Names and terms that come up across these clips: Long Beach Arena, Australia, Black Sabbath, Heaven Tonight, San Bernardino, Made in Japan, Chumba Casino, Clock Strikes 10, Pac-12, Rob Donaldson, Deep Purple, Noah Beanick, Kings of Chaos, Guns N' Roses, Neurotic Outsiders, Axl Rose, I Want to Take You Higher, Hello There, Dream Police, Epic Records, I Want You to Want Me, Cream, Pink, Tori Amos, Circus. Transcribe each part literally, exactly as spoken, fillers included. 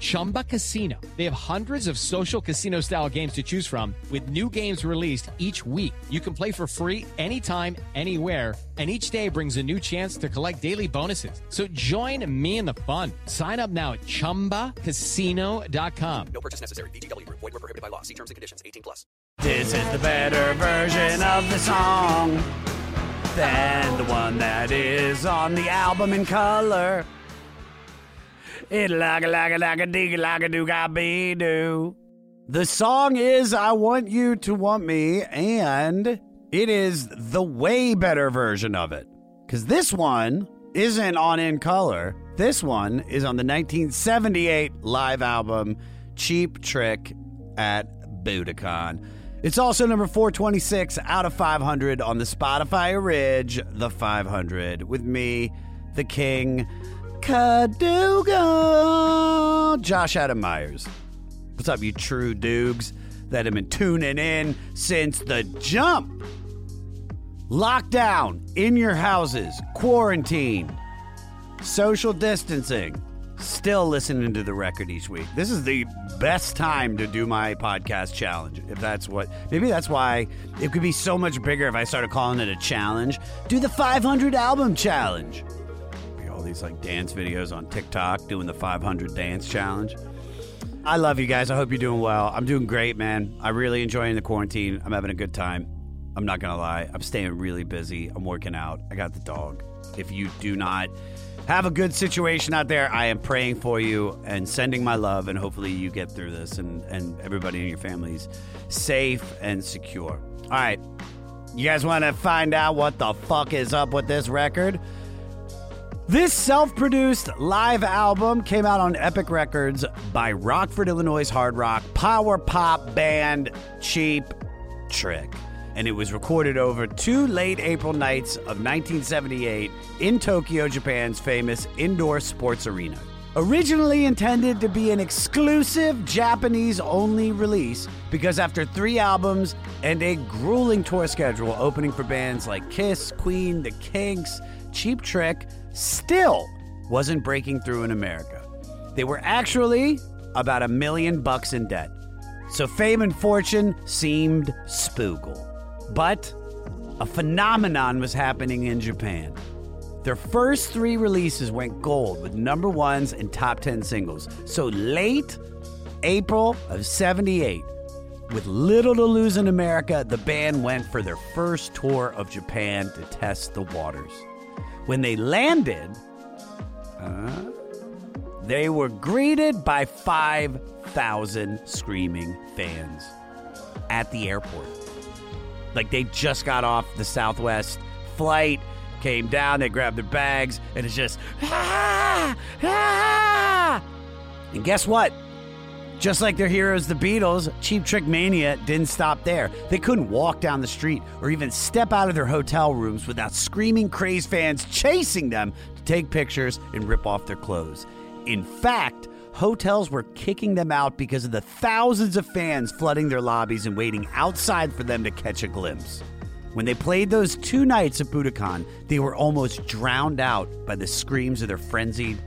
Chumba Casino. They have hundreds of social casino style games to choose from with new games released each week. You can play for free anytime, anywhere. And each day brings a new chance to collect daily bonuses. So join me in the fun. Sign up now at chumba casino dot com. No purchase necessary. V G W. Void where prohibited by law. See terms and conditions. eighteen plus. This is the better version of the song than the one that is on the album in color. It like a like a like a dig like a do I be do. The song is I Want You to Want Me, and it is the way better version of it. Because this one isn't on In Color. This one is on the nineteen seventy-eight live album, Cheap Trick at Budokan. It's also number four twenty-six out of five hundred on the Spotify Ridge, the five hundred, with me, the King, Kaduga, Josh Adam Myers. What's up, you true dudes that have been tuning in since the jump? Lockdown, in your houses, quarantine, social distancing, still listening to the record each week. This is the best time to do my podcast challenge, if that's what... Maybe that's why it could be so much bigger if I started calling it a challenge. Do the five hundred album challenge. All these, like, dance videos on TikTok doing the five hundred dance challenge. I love you guys. I hope you're doing well. I'm doing great, man. I'm really enjoying the quarantine. I'm having a good time. I'm not going to lie. I'm staying really busy. I'm working out. I got the dog. If you do not have a good situation out there, I am praying for you and sending my love, and hopefully you get through this and, and everybody in your family's safe and secure. All right. You guys want to find out what the fuck is up with this record? This self-produced live album came out on Epic Records by Rockford, Illinois hard rock power pop band Cheap Trick. And it was recorded over two late April nights of nineteen seventy-eight in Tokyo, Japan's famous indoor sports arena. Originally intended to be an exclusive Japanese-only release, because after three albums and a grueling tour schedule opening for bands like Kiss, Queen, The Kinks, Cheap Trick still wasn't breaking through in America. They were actually about a million bucks in debt. So fame and fortune seemed spoogle. But a phenomenon was happening in Japan. Their first three releases went gold with number ones and top ten singles. So late April of seventy-eight, with little to lose in America, the band went for their first tour of Japan to test the waters. When they landed, uh, they were greeted by five thousand screaming fans at the airport. Like, they just got off the Southwest flight, came down, they grabbed their bags, and it's just, ah, ah. And guess what? Just like their heroes, the Beatles, Cheap Trick Mania didn't stop there. They couldn't walk down the street or even step out of their hotel rooms without screaming crazed fans chasing them to take pictures and rip off their clothes. In fact, hotels were kicking them out because of the thousands of fans flooding their lobbies and waiting outside for them to catch a glimpse. When they played those two nights at Budokan, they were almost drowned out by the screams of their frenzied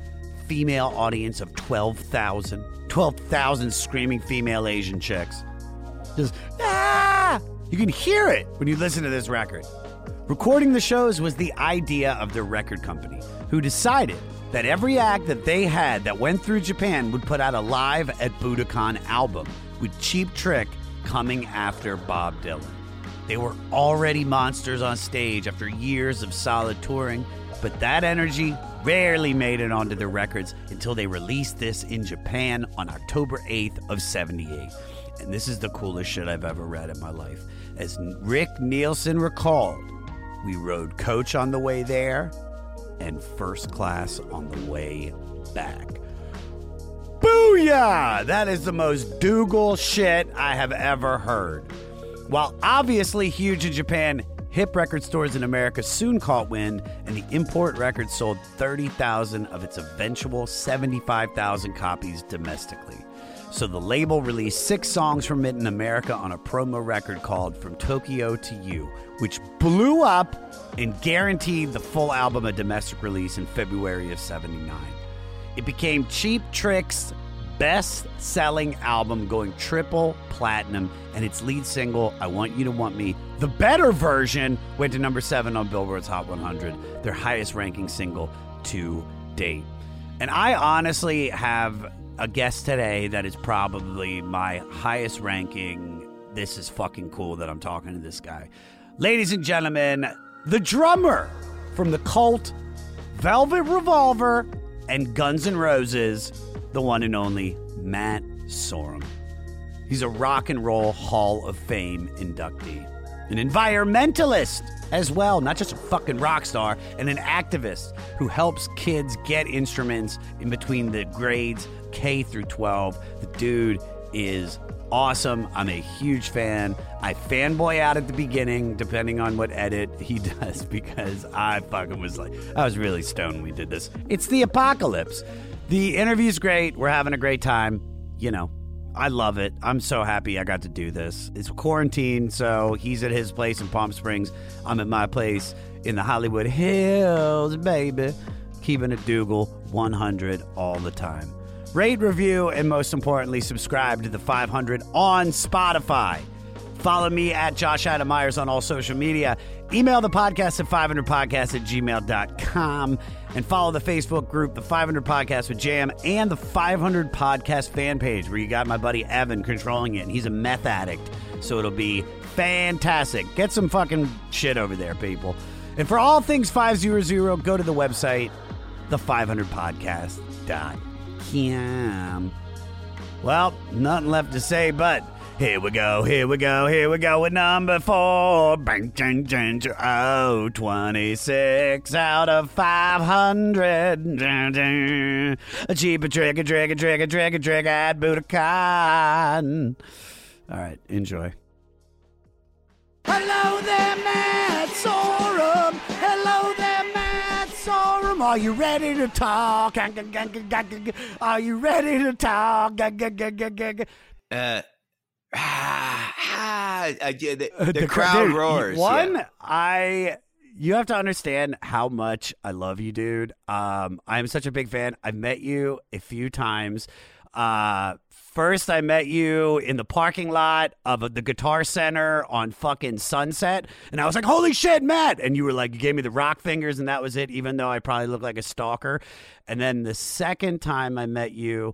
female audience of twelve thousand. twelve thousand screaming female Asian chicks. Just, ah! You can hear it when you listen to this record. Recording the shows was the idea of their record company, who decided that every act that they had that went through Japan would put out a live at Budokan album, with Cheap Trick coming after Bob Dylan. They were already monsters on stage after years of solid touring, but that energy rarely made it onto their records until they released this in Japan on October eighth of seventy-eight. And this is the coolest shit I've ever read in my life. As Rick Nielsen recalled, "We rode coach on the way there, and first class on the way back." Booyah! That is the most Dougal shit I have ever heard. While obviously huge in Japan, Hip record stores in America soon caught wind, and the import record sold thirty thousand of its eventual seventy-five thousand copies domestically. So the label released six songs from it in America on a promo record called From Tokyo to You, which blew up and guaranteed the full album a domestic release in February of seventy-nine. It became Cheap Trick's best-selling album, going triple platinum, and its lead single, I Want You to Want Me, the better version, went to number seven on Billboard's Hot one hundred, their highest-ranking single to date. And I honestly have a guest today that is probably my highest-ranking, this is fucking cool that I'm talking to this guy. Ladies and gentlemen, the drummer from the cult Velvet Revolver and Guns N' Roses, the one and only Matt Sorum. He's a Rock and Roll Hall of Fame inductee, an environmentalist as well, not just a fucking rock star, and an activist who helps kids get instruments in between the grades K through twelve. The dude is awesome. I'm a huge fan. I fanboy out at the beginning, depending on what edit he does, because I fucking was like, I was really stoned when we did this. It's the apocalypse. The interview's great. We're having a great time. You know, I love it. I'm so happy I got to do this. It's quarantine, so he's at his place in Palm Springs. I'm at my place in the Hollywood Hills, baby. Keeping it Dougal one hundred all the time. Rate, review, and most importantly, subscribe to The five hundred on Spotify. Follow me at Josh Adam Myers on all social media. Email the podcast at five hundred podcast at gmail dot com. And follow the Facebook group, The five hundred Podcast with Jam, and The five hundred Podcast fan page, where you got my buddy Evan controlling it, and he's a meth addict, so it'll be fantastic. Get some fucking shit over there, people. And for all things five hundred, go to the website, the five hundred podcast dot com. Well, nothing left to say, but here we go, here we go, here we go with number four. Bang, chang, chang, oh, twenty-six out of five hundred. A cheaper trick, a trick, a trick, a trick, a trick at Budokan. All right, enjoy. Hello there, Matt Sorum. Hello there, Matt Sorum. Are you ready to talk? Are you ready to talk? Uh... Ah, ah, I, the, the, the crowd dude, roars. One, yeah. I you have to understand how much I love you, dude. Um, I'm such a big fan. I've met you a few times. Uh, first, I met you in the parking lot of the Guitar Center on fucking Sunset, and I was like, "Holy shit, Matt!" And you were like, "You gave me the rock fingers," and that was it. Even though I probably looked like a stalker. And then the second time I met you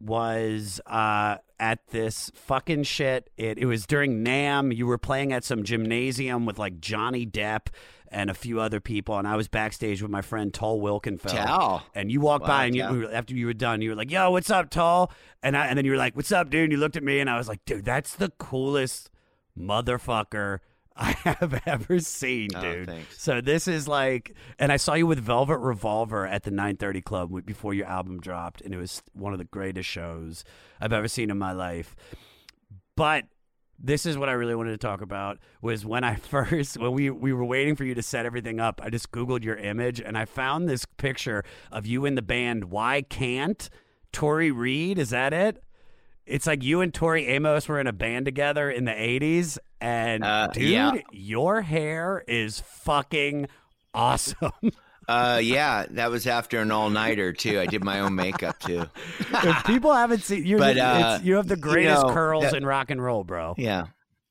was uh at this fucking shit. It it was during NAMM. You were playing at some gymnasium with like Johnny Depp and a few other people, and I was backstage with my friend Tol Wilkenfeld. Tell. And you walked wow, by, and you, we were, after you were done, you were like, "Yo, what's up, Tol?" And I and then you were like, "What's up, dude?" And you looked at me, and I was like, "Dude, that's the coolest motherfucker I have ever seen, dude." Oh, so this is like, and I saw you with Velvet Revolver at the nine thirty Club before your album dropped, and it was one of the greatest shows I've ever seen in my life. But this is what I really wanted to talk about, was when I first, when we, we were waiting for you to set everything up, I just Googled your image, and I found this picture of you in the band Why Can't, Tori Reid, is that it? It's like you and Tori Amos were in a band together in the eighties, and uh, dude, yeah. Your hair is fucking awesome. uh, yeah, that was after an all-nighter too. I did my own makeup too. If people haven't seen you, uh, you have the greatest you know, curls that, in rock and roll, bro. Yeah.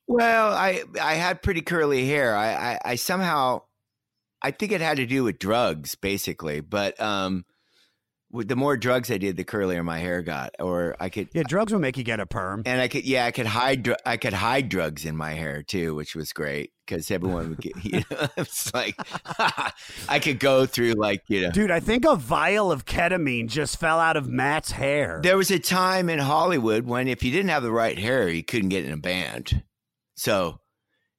Well, I I had pretty curly hair. I, I I somehow I think it had to do with drugs, basically, but um. The more drugs I did, the curlier my hair got, or I could. Yeah, drugs will make you get a perm, and I could. Yeah, I could hide. I could hide drugs in my hair too, which was great because everyone would get. You know, it's like I could go through like you know. Dude, I think a vial of ketamine just fell out of Matt's hair. There was a time in Hollywood when if you didn't have the right hair, you couldn't get in a band. So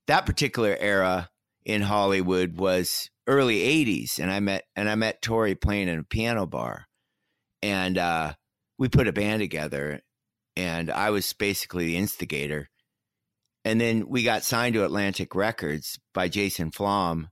that particular era in Hollywood was early eighties, and I met and I met Tori playing in a piano bar. And uh, we put a band together, and I was basically the instigator. And then we got signed to Atlantic Records by Jason Flom,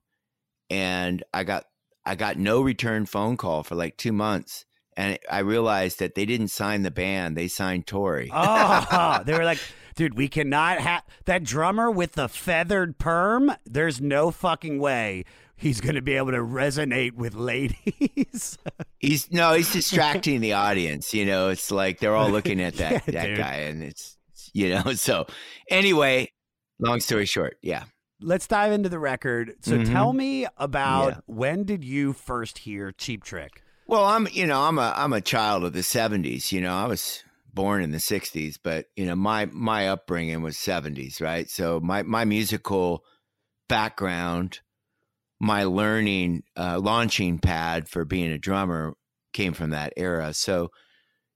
and I got I got no return phone call for like two months. And I realized that they didn't sign the band. They signed Tori. Oh, they were like, dude, we cannot have that drummer with the feathered perm. There's no fucking way he's going to be able to resonate with ladies. He's no, he's distracting the audience. You know, it's like they're all looking at that, yeah, that guy. And it's, you know, so anyway, long story short. Yeah. Let's dive into the record. So mm-hmm. tell me about yeah. when did you first hear Cheap Trick? Well, I'm, you know, I'm a, I'm a child of the seventies, you know, I was born in the sixties, but you know, my, my upbringing was seventies, right? So my, my musical background, my learning, uh, launching pad for being a drummer came from that era. So,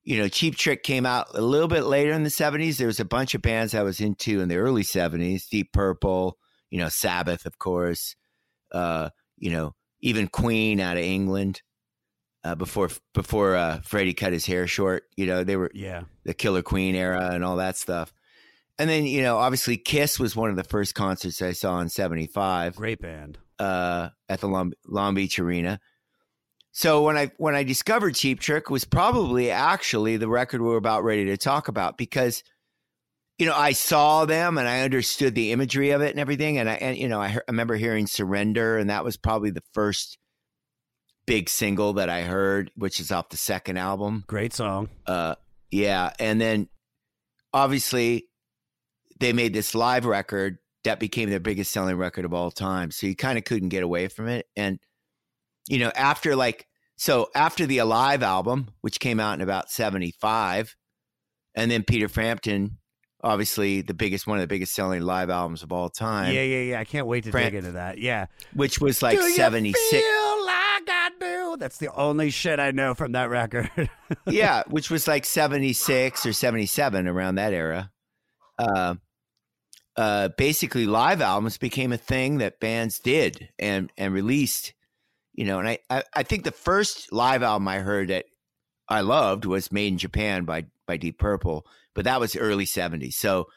you know, Cheap Trick came out a little bit later in the seventies. There was a bunch of bands I was into in the early seventies, Deep Purple, you know, Sabbath, of course, uh, you know, even Queen out of England. Uh, before before uh, Freddie cut his hair short, you know, they were yeah. the Killer Queen era and all that stuff. And then, you know, obviously Kiss was one of the first concerts I saw in seventy-five. Great band. Uh, at the Long, Long Beach Arena. So when I when I discovered Cheap Trick was probably actually the record we're about ready to talk about because, you know, I saw them and I understood the imagery of it and everything. And, I and you know, I, he- I remember hearing Surrender, and that was probably the first big single that I heard, which is off the second album. Great song. Uh, yeah. And then obviously they made this live record that became their biggest selling record of all time. So you kind of couldn't get away from it. And, you know, after like, so after the Alive album, which came out in about seventy-five, and then Peter Frampton, obviously the biggest, one of the biggest selling live albums of all time. Yeah, yeah, yeah. I can't wait to Frampton, dig into that. Yeah. Which was like seventy-six. That's the only shit I know from that record. Yeah, which was like seventy-six or seventy-seven, around that era. Uh, uh, basically, live albums became a thing that bands did and and released. You know, and I, I, I think the first live album I heard that I loved was Made in Japan by, by Deep Purple, but that was early seventies. So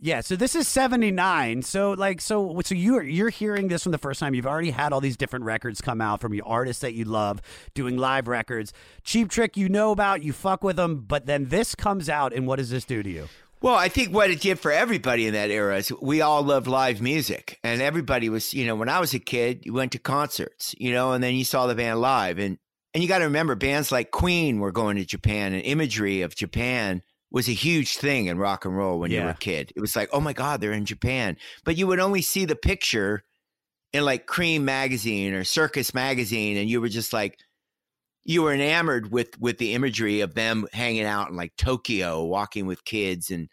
yeah, so this is seventy-nine. So like, so so you're you're hearing this from the first time. You've already had all these different records come out from your artists that you love doing live records. Cheap Trick, you know about, you fuck with them, but then this comes out, and what does this do to you? Well, I think what it did for everybody in that era is we all loved live music, and everybody was, you know, when I was a kid, you went to concerts, you know, and then you saw the band live, and and you got to remember bands like Queen were going to Japan, and imagery of Japan was a huge thing in rock and roll when yeah. you were a kid. It was like, oh my God, they're in Japan. But you would only see the picture in like Cream magazine or Circus magazine. And you were just like, you were enamored with, with the imagery of them hanging out in like Tokyo, walking with kids. And,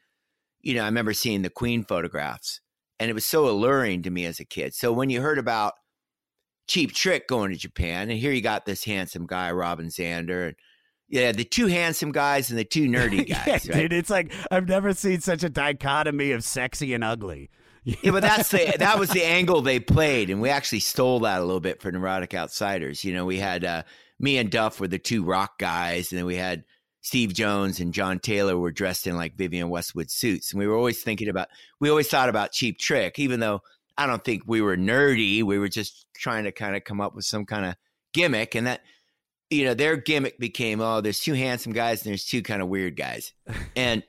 you know, I remember seeing the Queen photographs, and it was so alluring to me as a kid. So when you heard about Cheap Trick going to Japan, and here you got this handsome guy, Robin Zander, and yeah, the two handsome guys and the two nerdy guys. Yeah, right? Dude, it's like I've never seen such a dichotomy of sexy and ugly. Yeah, but that's the that was the angle they played, and we actually stole that a little bit for Neurotic Outsiders. You know, we had uh, me and Duff were the two rock guys, and then we had Steve Jones and John Taylor were dressed in like Vivian Westwood suits, and we were always thinking about we always thought about Cheap Trick, even though I don't think we were nerdy. We were just trying to kind of come up with some kind of gimmick, and that. You know, their gimmick became, oh, there's two handsome guys and there's two kind of weird guys. And,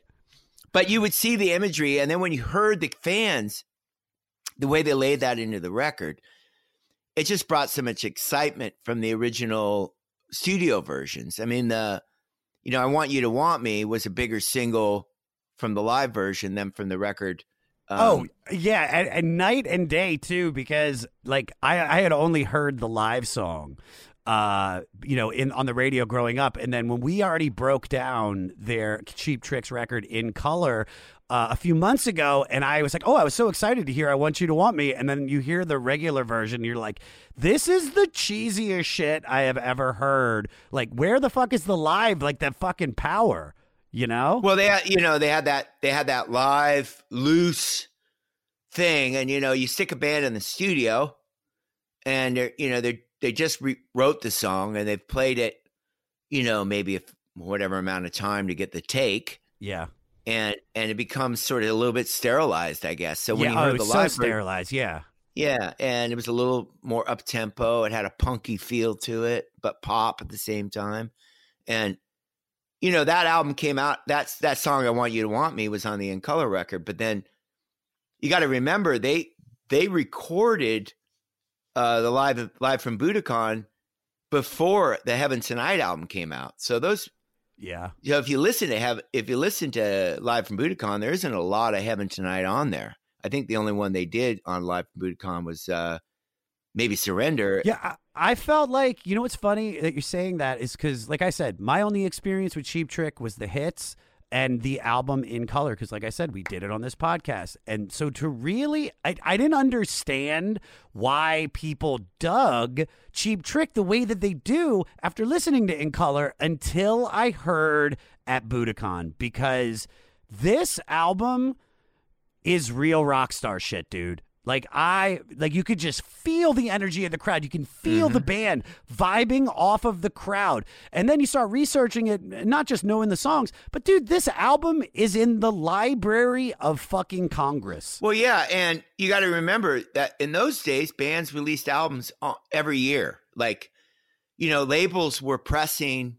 but you would see the imagery. And then when you heard the fans, the way they laid that into the record, it just brought so much excitement from the original studio versions. I mean, the, you know, I Want You to Want Me was a bigger single from the live version than from the record. Um, oh, yeah. And, and night and day too, because like I, I had only heard the live song. Uh, you know, in on the radio growing up, and then when we already broke down their Cheap Trick's record in color uh, a few months ago, and I was like, "Oh, I was so excited to hear I Want You to Want Me," and then you hear the regular version, you're like, "This is the cheesiest shit I have ever heard." Like, where the fuck is the live? Like that fucking power, you know? Well, they had, you know they had that they had that live loose thing, and you know, you stick a band in the studio, and they're you know they're. They just re- wrote the song and they've played it, you know, maybe if, whatever amount of time to get the take. Yeah. and and it becomes sort of a little bit sterilized, I guess. So when yeah, you heard oh, the live, so sterilized, yeah, yeah, and it was a little more up tempo. It had a punky feel to it, but pop at the same time. And you know, that album came out. That's that song, "I Want You to Want Me," was on the In Color record. But then you got to remember they they recorded uh, the live live from Budokan before the Heaven Tonight album came out. So those. Yeah. You know, if you listen to have if you listen to Live from Budokan, there isn't a lot of Heaven Tonight on there. I think the only one they did on Live from Budokan was uh, maybe Surrender. Yeah, I, I felt like, you know what's funny that you're saying that is because, like I said, my only experience with Cheap Trick was the hits and the album In Color, because like I said, we did it on this podcast. And so to really, I, I didn't understand why people dug Cheap Trick the way that they do after listening to In Color until I heard at Budokan, because this album is real rock star shit, dude. Like I, like you could just feel the energy of the crowd. You can feel mm-hmm. the band vibing off of the crowd. And then you start researching it, not just knowing the songs, but dude, this album is in the Library of fucking Congress. Well, yeah. And you got to remember that in those days, bands released albums every year. Like, you know, labels were pressing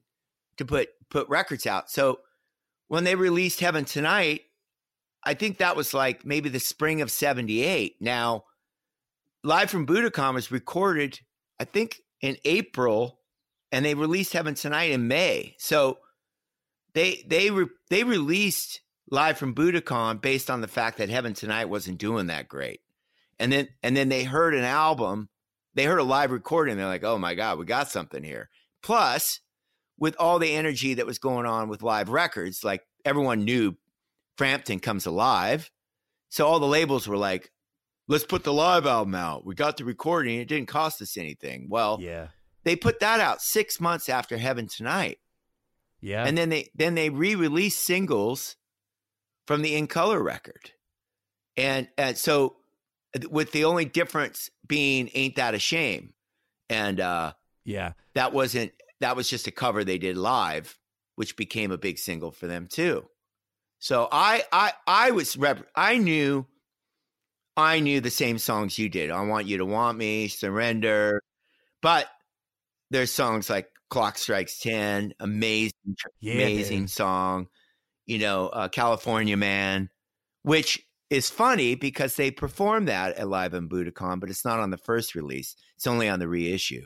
to put, put records out. So when they released Heaven Tonight, I think that was like maybe the spring of seventy-eight. Now, Live from Budokan was recorded, I think, in April, and they released Heaven Tonight in May. So they they re- they released Live from Budokan based on the fact that Heaven Tonight wasn't doing that great. And then and then they heard an album, they heard a live recording, and they're like, "Oh my God, we got something here." Plus, with all the energy that was going on with live records, like everyone knew Frampton Comes Alive. So all the labels were like, let's put the live album out. We got the recording. It didn't cost us anything. Well, yeah, they put that out six months after Heaven Tonight. Yeah. And then they then they re-released singles from the In Color record. And, and so with the only difference being Ain't That a Shame. And uh, yeah, that wasn't that was just a cover they did live, which became a big single for them, too. So I I I was rep- I knew I knew the same songs you did. I Want You to Want Me, Surrender, but there's songs like Clock Strikes ten, amazing yeah, amazing man. song, you know, uh, California Man, which is funny because they performed that at Live in Budokan, but it's not on the first release. It's only on the reissue.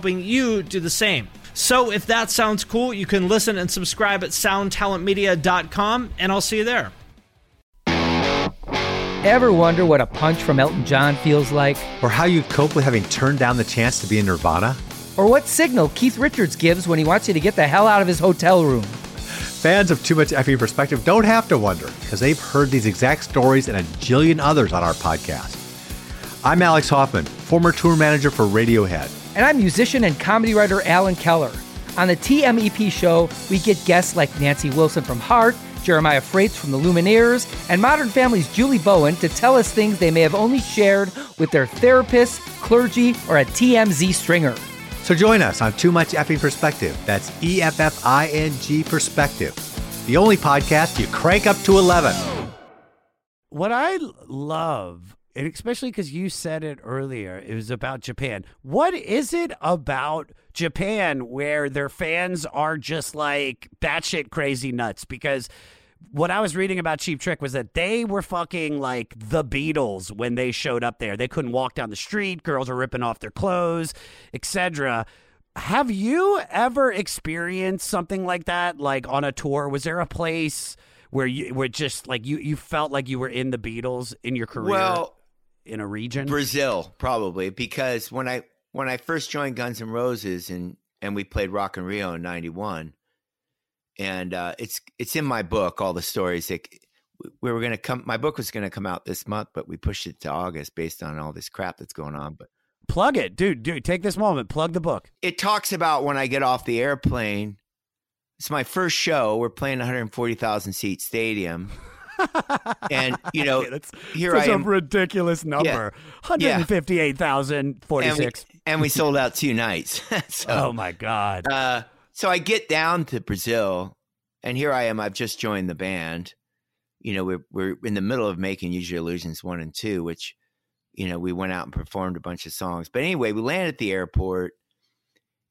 you do the same. So if that sounds cool, you can listen and subscribe at sound talent media dot com, and I'll see you there. Ever wonder what a punch from Elton John feels like? Or how you'd cope with having turned down the chance to be in Nirvana? Or what signal Keith Richards gives when he wants you to get the hell out of his hotel room? Fans of Too Much Effing Perspective don't have to wonder, because they've heard these exact stories and a jillion others on our podcast. I'm Alex Hoffman, former tour manager for Radiohead. And I'm musician and comedy writer Alan Keller. On the T M E P show, we get guests like Nancy Wilson from Heart, Jeremiah Frates from the Lumineers, and Modern Family's Julie Bowen to tell us things they may have only shared with their therapist, clergy, or a T M Z stringer. So join us on Too Much Effing Perspective. That's E F F I N G Perspective. The only podcast you crank up to eleven. What I love... and especially because you said it earlier, it was about Japan. What is it about Japan where their fans are just like batshit crazy nuts? Because what I was reading about Cheap Trick was that they were fucking like the Beatles when they showed up there. They couldn't walk down the street. Girls were ripping off their clothes, et cetera. Have you ever experienced something like that, like on a tour? Was there a place where you were just like you, you felt like you were in the Beatles in your career? Well, in a region? Brazil, probably, because when I when I first joined Guns N' Roses and and we played Rock in Rio in ninety-one, And uh, it's it's in my book, all the stories. That we were going to come. My book was going to come out this month, but we pushed it to August based on all this crap that's going on. But plug it, dude. Dude, take this moment. Plug the book. It talks about when I get off the airplane. It's my first show. We're playing one hundred forty thousand seat stadium. And, you know, yeah, that's, here that's I am. That's a ridiculous number. Yeah. one hundred fifty-eight thousand forty-six. And, and we sold out two nights. So, oh, my God. Uh, so I get down to Brazil, and here I am. I've just joined the band. You know, we're, we're in the middle of making Use Your Illusions one and two, which, you know, we went out and performed a bunch of songs. But anyway, we land at the airport.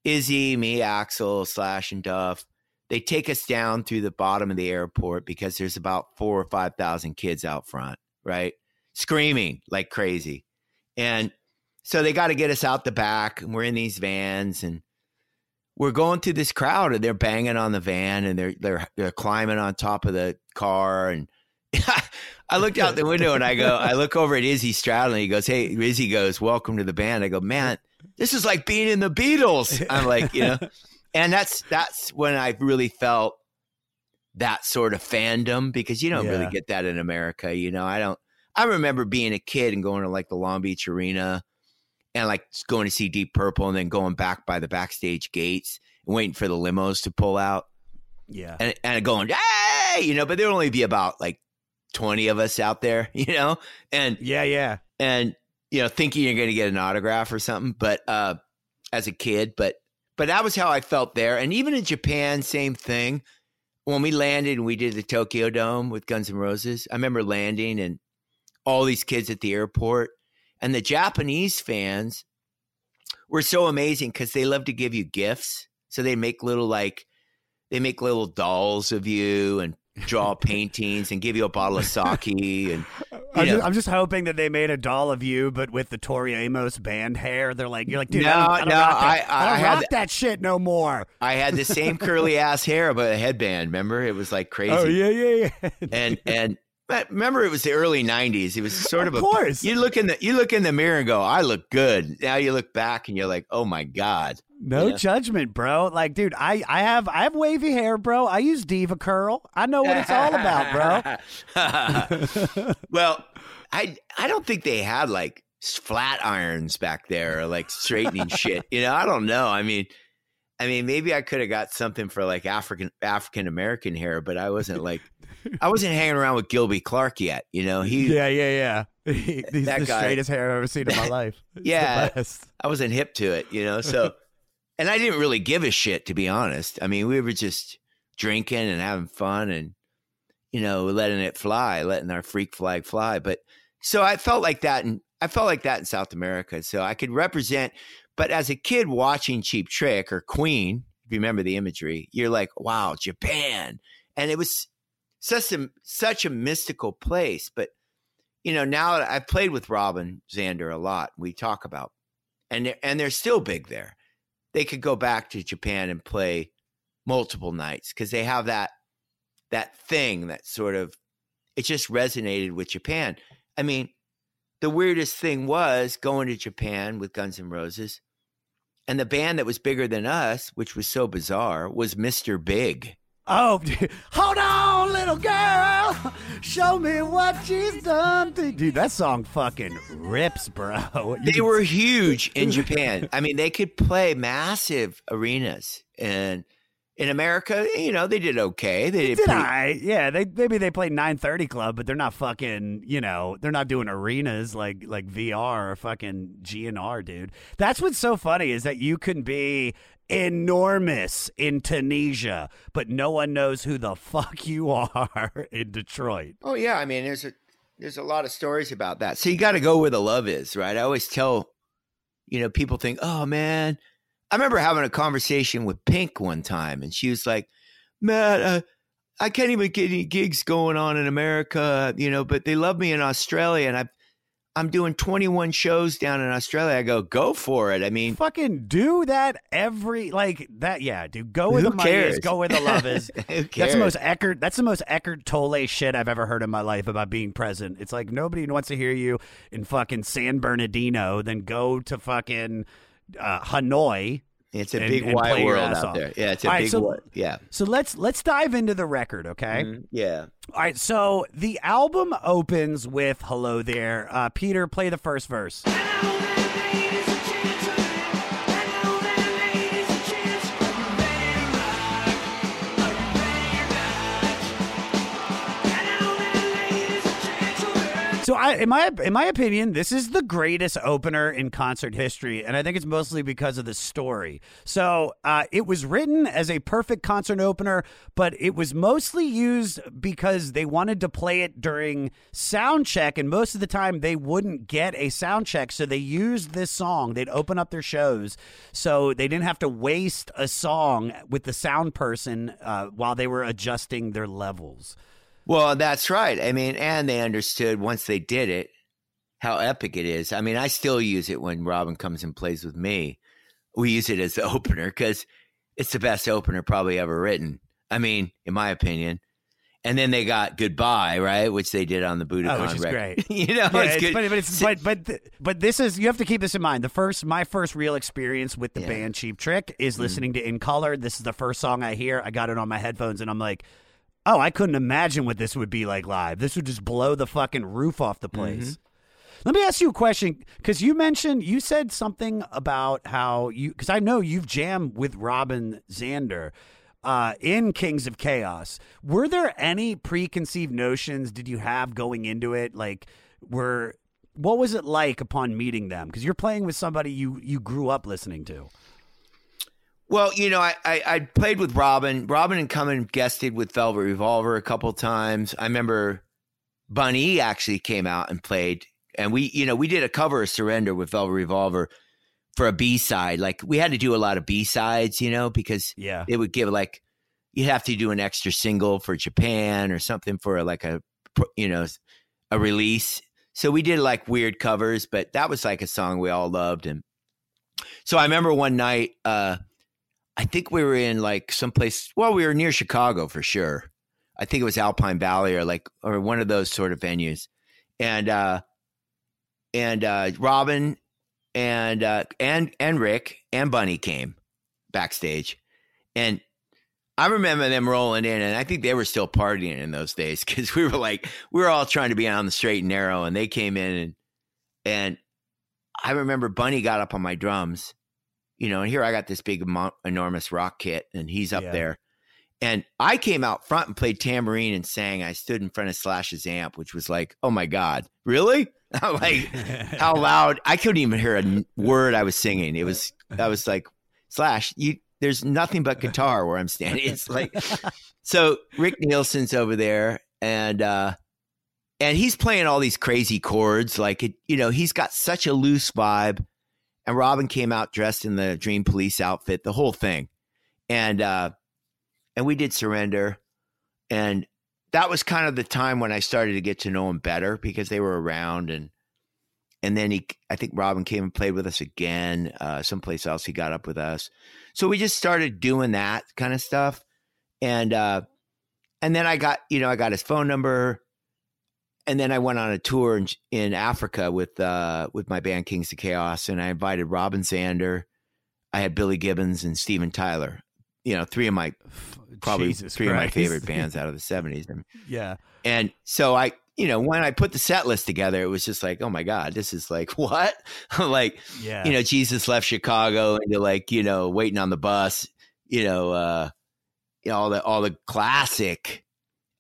Izzy, me, Axl, Slash, and Duff. They take us down through the bottom of the airport because there's about four or five thousand kids out front, right? Screaming like crazy. And so they got to get us out the back, and we're in these vans, and we're going through this crowd, and they're banging on the van, and they're, they're, they're climbing on top of the car. And I looked out the window and I go, I look over at Izzy Stradlin. He goes, hey, Izzy goes, welcome to the band. I go, man, this is like being in the Beatles. I'm like, you know. And that's that's when I really felt that sort of fandom, because you don't yeah. really get that in America. You know, I don't. I remember being a kid and going to like the Long Beach Arena and like going to see Deep Purple and then going back by the backstage gates and waiting for the limos to pull out. Yeah, and and going, hey, you know, but there'd only be about like twenty of us out there, you know, and yeah, yeah, and you know, thinking you're going to get an autograph or something, but uh, as a kid, but. But that was how I felt there. And even in Japan, same thing. When we landed and we did the Tokyo Dome with Guns N' Roses, I remember landing and all these kids at the airport. And the Japanese fans were so amazing because they love to give you gifts. So they make little like, they make little dolls of you and draw paintings and give you a bottle of sake. And I'm just, I'm just hoping that they made a doll of you, but with the Tori Amos band hair. They're like, you're like, dude, no, I don't, I don't no, rock that, I, I, I don't I had rock the, that shit no more. I had the same curly ass hair, but a headband. Remember, it was like crazy. Oh yeah, yeah, yeah. and and but remember, it was the early nineties. It was sort of, of a, course. You look in the you look in the mirror and go, I look good. Now you look back and you're like, oh my God. No yeah. judgment, bro. Like, dude, I, I have I have wavy hair, bro. I use Diva Curl. I know what it's all about, bro. Well, I I don't think they had like flat irons back there or like straightening shit. You know, I don't know. I mean, I mean, maybe I could have got something for like African African American hair, but I wasn't like I wasn't hanging around with Gilby Clarke yet. You know, he yeah yeah yeah. He, he's that the guy, straightest hair I've ever seen in my life. It's yeah, I wasn't hip to it. You know, so. And I didn't really give a shit, to be honest. I mean, we were just drinking and having fun and, you know, letting it fly, letting our freak flag fly. But so I felt like that. And I felt like that in South America. So I could represent. But as a kid watching Cheap Trick or Queen, if you remember the imagery, you're like, wow, Japan. And it was such a, such a mystical place. But, you know, now I've played with Robin Zander a lot. We talk about and they're, and they're still big there. They could go back to Japan and play multiple nights because they have that that thing that sort of, it just resonated with Japan. I mean, the weirdest thing was going to Japan with Guns N' Roses, and the band that was bigger than us, which was so bizarre, was Mister Big. Oh, hold on, little girl. Show me what she's done to you. Dude, that song fucking rips, bro. They were huge in Japan. I mean, they could play massive arenas. And in America, you know, they did okay. They did, did pretty- I? Yeah, they, maybe they played nine thirty Club, but they're not fucking, you know, they're not doing arenas like like V R or fucking G N R, dude. That's what's so funny is that you can be enormous in Tunisia, but no one knows who the fuck you are in Detroit. Oh yeah, I mean, there's a there's a lot of stories about that. So you got to go where the love is, right? I always tell, you know, people think, oh man, I remember having a conversation with Pink one time, and she was like, Matt, uh, I can't even get any gigs going on in America, you know, but they love me in Australia, and I. I'm doing twenty-one shows down in Australia. I go, go for it. I mean, fucking do that every like that. Yeah, dude, go where the money is, go where the love is. Who cares? That's the most Eckert. That's the most Eckert Tolle shit I've ever heard in my life about being present. It's like nobody wants to hear you in fucking San Bernardino. Then go to fucking uh, Hanoi It's a and, big and wide world out off. there. Yeah, it's a All big right, so, one. Yeah. So let's let's dive into the record, okay? Mm-hmm. Yeah. All right, so the album opens with Hello There. Uh, Peter, play the first verse. So I, in my in my opinion, this is the greatest opener in concert history, and I think it's mostly because of the story. So uh, it was written as a perfect concert opener, but it was mostly used because they wanted to play it during sound check, and most of the time they wouldn't get a sound check, so they used this song. They'd open up their shows, so they didn't have to waste a song with the sound person uh, while they were adjusting their levels. Well, that's right. I mean, and they understood once they did it how epic it is. I mean, I still use it when Robin comes and plays with me. We use it as the opener because it's the best opener probably ever written. I mean, in my opinion. And then they got Goodbye, right, which they did on the Budokan record. Oh, which is record. great. You know, yeah, it's, it's good. Funny, but it's but but th- but this is you have to keep this in mind. The first my first real experience with the yeah. band Cheap Trick is mm-hmm. listening to In Color. This is the first song I hear. I got it on my headphones, and I'm like, oh, I couldn't imagine what this would be like live. This would just blow the fucking roof off the place. Mm-hmm. Let me ask you a question, because you mentioned, you said something about how you, because I know you've jammed with Robin Zander uh, in Kings of Chaos. Were there any preconceived notions did you have going into it? Like, were, what was it like upon meeting them? Because you're playing with somebody you, you grew up listening to. Well, you know, I, I, I played with Robin. Robin had come and guested with Velvet Revolver a couple times. I remember Bunny actually came out and played. And we, you know, we did a cover of Surrender with Velvet Revolver for a B-side. Like, we had to do a lot of B-sides, you know, because yeah. it would give, like, you'd have to do an extra single for Japan or something for, like, a, you know, a release. So we did, like, weird covers, but that was, like, a song we all loved. And so I remember one night, uh, I think we were in like someplace, well, we were near Chicago for sure. I think it was Alpine Valley or like, or one of those sort of venues. And, uh, and, uh, Robin and, uh, and, and Rick and Bunny came backstage. And I remember them rolling in, and I think they were still partying in those days, cause we were like, we were all trying to be on the straight and narrow, and they came in, and, and I remember Bunny got up on my drums. You know, and here I got this big, enormous rock kit, and he's up yeah. there. And I came out front and played tambourine and sang. I stood in front of Slash's amp, which was like, oh my God, really? Like, how loud? I couldn't even hear a word I was singing. It was, I was like, Slash, you, there's nothing but guitar where I'm standing. It's like, so Rick Nielsen's over there, and, uh, and he's playing all these crazy chords. Like, it, you know, he's got such a loose vibe. And Robin came out dressed in the Dream Police outfit, the whole thing. And uh, and we did Surrender. And that was kind of the time when I started to get to know him better, because they were around. And and then he, I think Robin came and played with us again, uh, someplace else. He got up with us. So we just started doing that kind of stuff. And uh, and then I got, you know, I got his phone number. And then I went on a tour in, in Africa with uh, with my band Kings of Chaos, and I invited Robin Zander. I had Billy Gibbons and Steven Tyler. You know, three of my probably Jesus three Christ. of my favorite bands out of the seventies. Yeah. And so I, you know, when I put the set list together, it was just like, oh my God, this is like what? Like, yeah. you know, Jesus left Chicago, and you're like, you know, waiting on the bus. You know, uh, you know, all the all the classic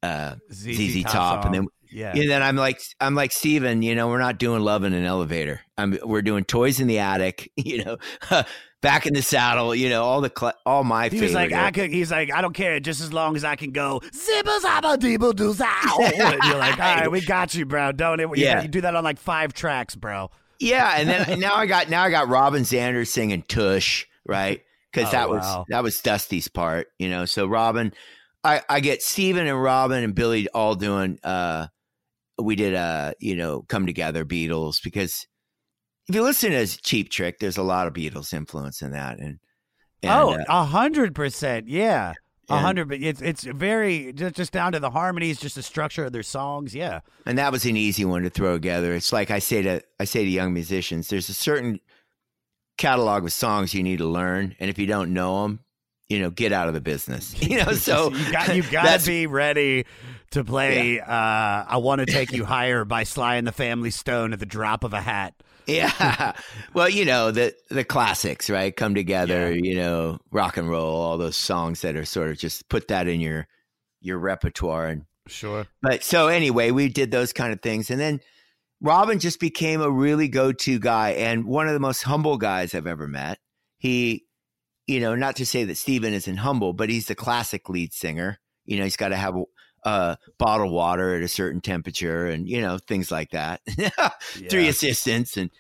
uh, Z Z, Z Z Top, Top and then. Yeah. And then I'm like, I'm like, Steven, you know, we're not doing Love in an Elevator. I'm, we're doing Toys in the Attic, you know, Back in the Saddle, you know, all the, cl- all my he favorite. He was like, I could, he's like, I don't care. Just as long as I can go, zibba zabba deeble do zow. And you're like, all right, we got you, bro. Don't it? You, yeah. you do that on like five tracks, bro. Yeah. And then and now I got, now I got Robin Zander singing Tush, right? Cause oh, that was, wow. that was Dusty's part, you know? So Robin, I, I get Steven and Robin and Billy all doing, uh, we did, uh, you know, Come Together, Beatles, because if you listen to Cheap Trick, there's a lot of Beatles influence in that. And, and oh, a hundred percent. Yeah. A hundred, but it's, it's very just down to the harmonies, just the structure of their songs. Yeah. And that was an easy one to throw together. It's like I say to, I say to young musicians, there's a certain catalog of songs you need to learn. And if you don't know them, you know, get out of the business. You know, so you got you got to be ready to play. Yeah. Uh, I Want to Take You Higher by Sly and the Family Stone at the drop of a hat. Yeah. Well, you know, the, the classics, right? Come Together, yeah. You know, Rock and Roll, all those songs that are sort of just put that in your, your repertoire. And sure. But so anyway, we did those kind of things. And then Robin just became a really go-to guy and one of the most humble guys I've ever met. He, you know, not to say that Steven isn't humble, but he's the classic lead singer. You know, he's got to have uh, bottled water at a certain temperature and, you know, things like that. Yeah. Three assistants. And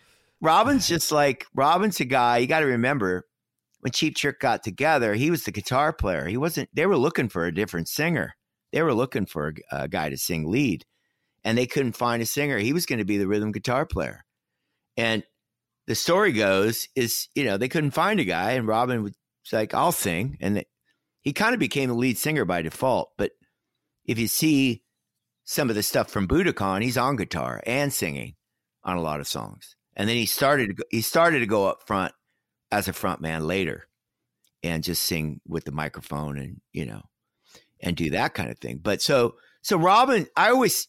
Robin's just like, Robin's a guy, you got to remember, when Cheap Trick got together, he was the guitar player. He wasn't, they were looking for a different singer. They were looking for a, a guy to sing lead. And they couldn't find a singer. He was going to be the rhythm guitar player. And the story goes is, you know, they couldn't find a guy. And Robin was like, I'll sing. And they, he kind of became the lead singer by default. But if you see some of the stuff from Budokan, he's on guitar and singing on a lot of songs. And then he started to go, he started to go up front as a front man later and just sing with the microphone and, you know, and do that kind of thing. But so, so Robin, I always...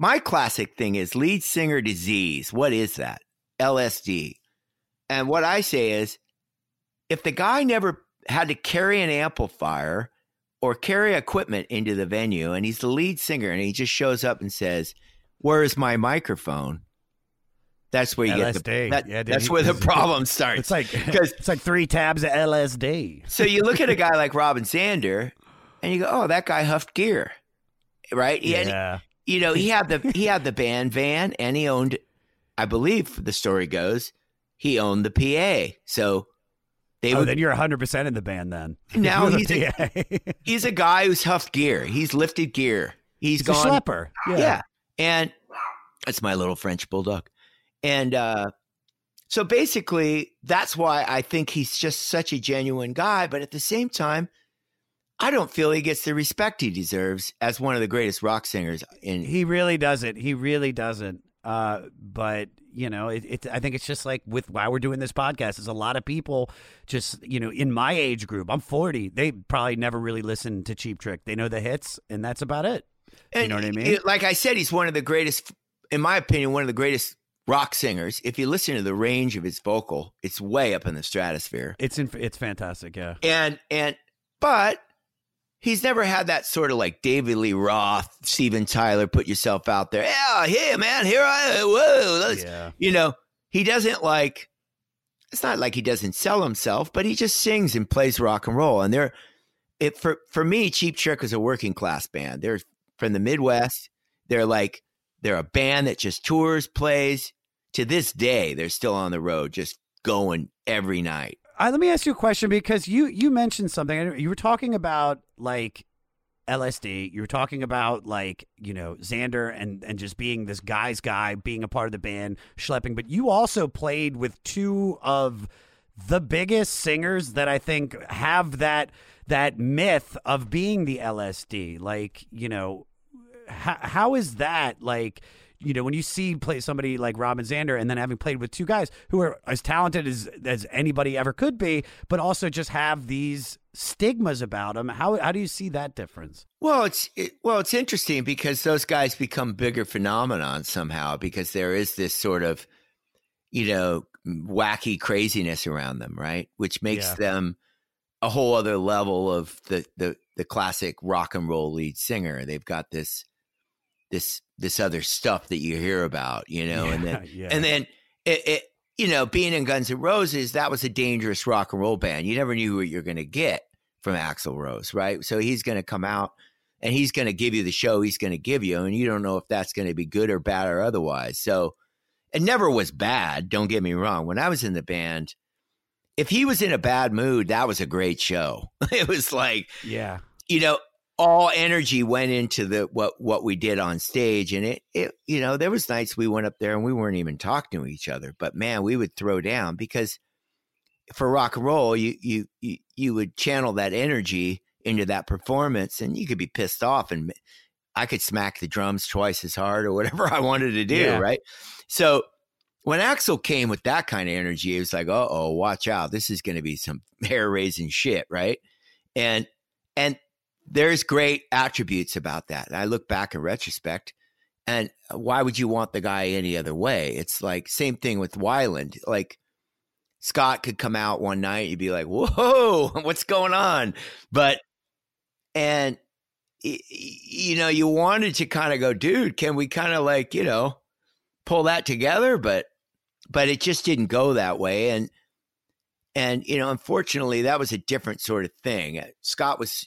My classic thing is lead singer disease. What is that? L S D. And what I say is, if the guy never had to carry an amplifier or carry equipment into the venue and he's the lead singer and he just shows up and says, where's my microphone? That's where you L S D. Get the that, yeah, dude, that's he, where the problem starts. It's like, it's like three tabs of L S D. So you look at a guy like Robin Zander and you go, oh, that guy huffed gear, right? He yeah. Had, You know, he had the he had the band van and he owned, I believe the story goes, he owned the P A. So they oh, would, then you're one hundred percent in the band then. Now he's a, P A. He's a guy who's huffed gear. He's lifted gear. He's, he's gone. A schlepper. Yeah. yeah. And that's my little French bulldog. And uh, so basically that's why I think he's just such a genuine guy. But at the same time, I don't feel he gets the respect he deserves as one of the greatest rock singers. In- he really doesn't. He really doesn't. Uh, but, you know, it, it, I think it's just like with why we're doing this podcast. There's a lot of people just, you know, in my age group, I'm forty. They probably never really listened to Cheap Trick. They know the hits, and that's about it. And you know what I mean? It, like I said, he's one of the greatest, in my opinion, one of the greatest rock singers. If you listen to the range of his vocal, it's way up in the stratosphere. It's in, it's fantastic, yeah. And and but... He's never had that sort of like David Lee Roth, Steven Tyler, put yourself out there. Yeah, hey, man, here I am. Whoa. Let's, yeah. You know, he doesn't like, it's not like he doesn't sell himself, but he just sings and plays rock and roll. And they're, it, for, for me, Cheap Trick is a working class band. They're from the Midwest. They're like, they're a band that just tours, plays. To this day, they're still on the road, just going every night. I, let me ask you a question because you, you mentioned something. You were talking about like L S D. You were talking about like, you know, Xander and, and just being this guy's guy, being a part of the band, schlepping. But you also played with two of the biggest singers that I think have that that myth of being the L S D. Like, you know, how, how is that like? You know, when you see play somebody like Robin Zander and then having played with two guys who are as talented as, as anybody ever could be, but also just have these stigmas about them, how how do you see that difference? Well, it's it, well, it's interesting because those guys become bigger phenomenons somehow because there is this sort of, you know, wacky craziness around them, right? Which makes yeah. them a whole other level of the, the, the classic rock and roll lead singer. They've got this... this this other stuff that you hear about, you know, yeah, and then yeah. and then it, it you know, being in Guns N' Roses, that was a dangerous rock and roll band. You never knew what you're going to get from Axl Rose, right? So he's going to come out and he's going to give you the show he's going to give you, and you don't know if that's going to be good or bad or otherwise. So it never was bad, don't get me wrong. When I was in the band, if he was in a bad mood, that was a great show. It was like, yeah, you know, all energy went into the what what we did on stage, and it, it you know, there was nights we went up there and we weren't even talking to each other, but man, we would throw down because for rock and roll, you you you, you would channel that energy into that performance, and you could be pissed off, and I could smack the drums twice as hard or whatever I wanted to do, yeah. right? So when Axl came with that kind of energy, it was like, uh oh, watch out. This is going to be some hair raising shit, right? And and there's great attributes about that. And I look back in retrospect, and why would you want the guy any other way? It's like same thing with Weiland. Like Scott could come out one night, you'd be like, whoa, what's going on? But and you know, you wanted to kind of go, dude, can we kind of like, you know, pull that together? But, but it just didn't go that way. And, and, you know, unfortunately that was a different sort of thing. Scott was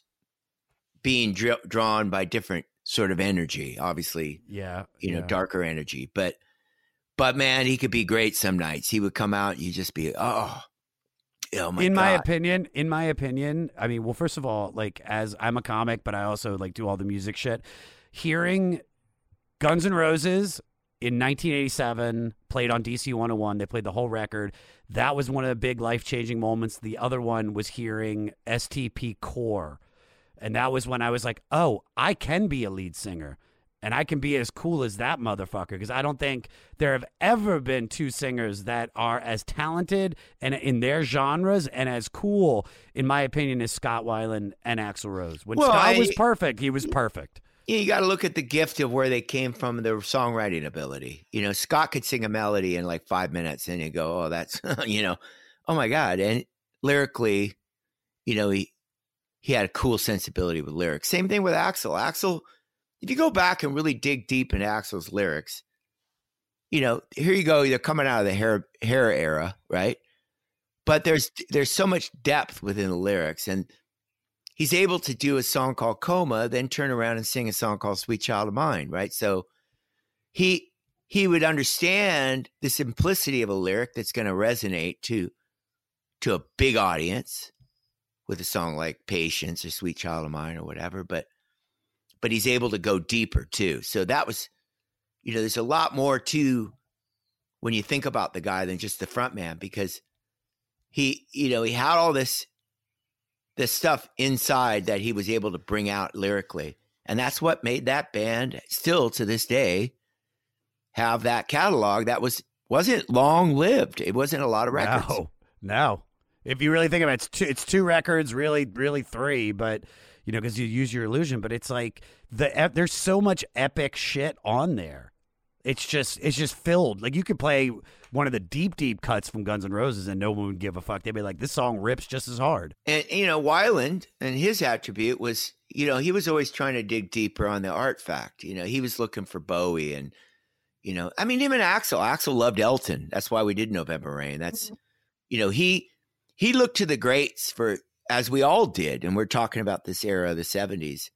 being dri- drawn by different sort of energy, obviously, yeah, you know, yeah. darker energy, but, but man, he could be great some nights. He would come out and you just be, oh, Oh my in God. my opinion, in my opinion, I mean, well, first of all, like as I'm a comic, but I also like do all the music shit. Hearing Guns N' Roses in nineteen eighty-seven played on D C one oh one. They played the whole record. That was one of the big life-changing moments. The other one was hearing S T P Core. And that was when I was like, oh, I can be a lead singer. And I can be as cool as that motherfucker, because I don't think there have ever been two singers that are as talented and in their genres and as cool, in my opinion, as Scott Weiland and Axl Rose. When well, Scott I, was perfect, he was perfect. Yeah, you got to look at the gift of where they came from, their songwriting ability. You know, Scott could sing a melody in like five minutes and you go, oh, that's, you know, oh my God. And lyrically, you know, he, he had a cool sensibility with lyrics. Same thing with Axl. Axl. If you go back and really dig deep into Axl's lyrics, you know, here you go. They're coming out of the hair hair era, right? But there's there's so much depth within the lyrics. And he's able to do a song called Coma, then turn around and sing a song called Sweet Child of Mine, right? So he he would understand the simplicity of a lyric that's going to resonate to to a big audience with a song like Patience or Sweet Child of Mine or whatever, but but he's able to go deeper too. So that was, you know, there's a lot more to when you think about the guy than just the front man, because he, you know, he had all this, this stuff inside that he was able to bring out lyrically. And that's what made that band still to this day have that catalog that was, wasn't long lived. It wasn't a lot of records. No, no. If you really think about it, it's two, it's two records, really, really three, but you know, because you use your illusion, but it's like the there's so much epic shit on there. It's just it's just filled. Like you could play one of the deep, deep cuts from Guns N' Roses and no one would give a fuck. They'd be like, this song rips just as hard. And, you know, Weiland and his attribute was, you know, he was always trying to dig deeper on the art fact. You know, he was looking for Bowie and, you know, I mean, him and Axl. Axl loved Elton. That's why we did November Rain. That's, you know, he he looked to the greats for, as we all did, and we're talking about this era of the seventies,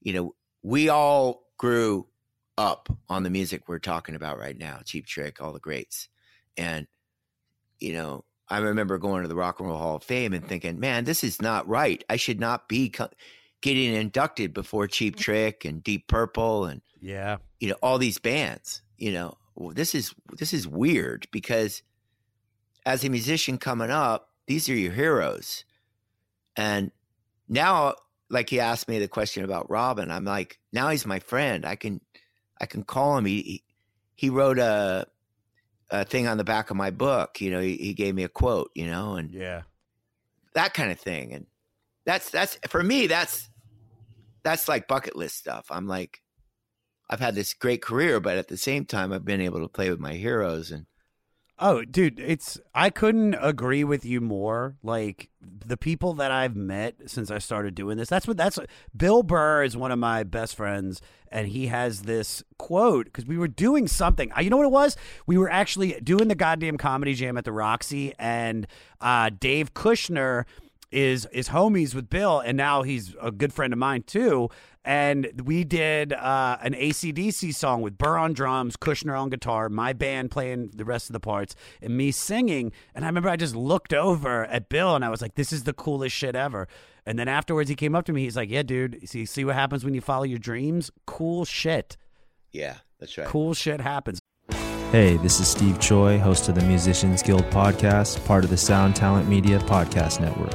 you know, we all grew up on the music we're talking about right now, Cheap Trick, all the greats. And, you know, I remember going to the Rock and Roll Hall of Fame and thinking, man, this is not right. I should not be co- getting inducted before Cheap Trick and Deep Purple and, yeah, you know, all these bands. You know, well, this is this is weird, because as a musician coming up, these are your heroes. And now, like he asked me the question about Robin, I'm like, now he's my friend. I can, I can call him. He, he wrote a, a thing on the back of my book. You know, he, he gave me a quote. You know, and yeah, that kind of thing. And that's that's for me. That's that's like bucket list stuff. I'm like, I've had this great career, but at the same time, I've been able to play with my heroes and. Oh, dude, it's I couldn't agree with you more. Like the people that I've met since I started doing this, that's what that's Bill Burr is one of my best friends. And he has this quote because we were doing something. You know what it was? We were actually doing the goddamn comedy jam at the Roxy, and uh, Dave Kushner is is homies with Bill. And now he's a good friend of mine, too. And we did uh, an A C D C song with Burr on drums, Kushner on guitar, my band playing the rest of the parts, and me singing. And I remember I just looked over at Bill, and I was like, this is the coolest shit ever. And then afterwards, he came up to me. He's like, yeah, dude, see, see what happens when you follow your dreams? Cool shit. Yeah, that's right. Cool shit happens. Hey, this is Steve Choi, host of the Musicians Guild podcast, part of the Sound Talent Media Podcast Network.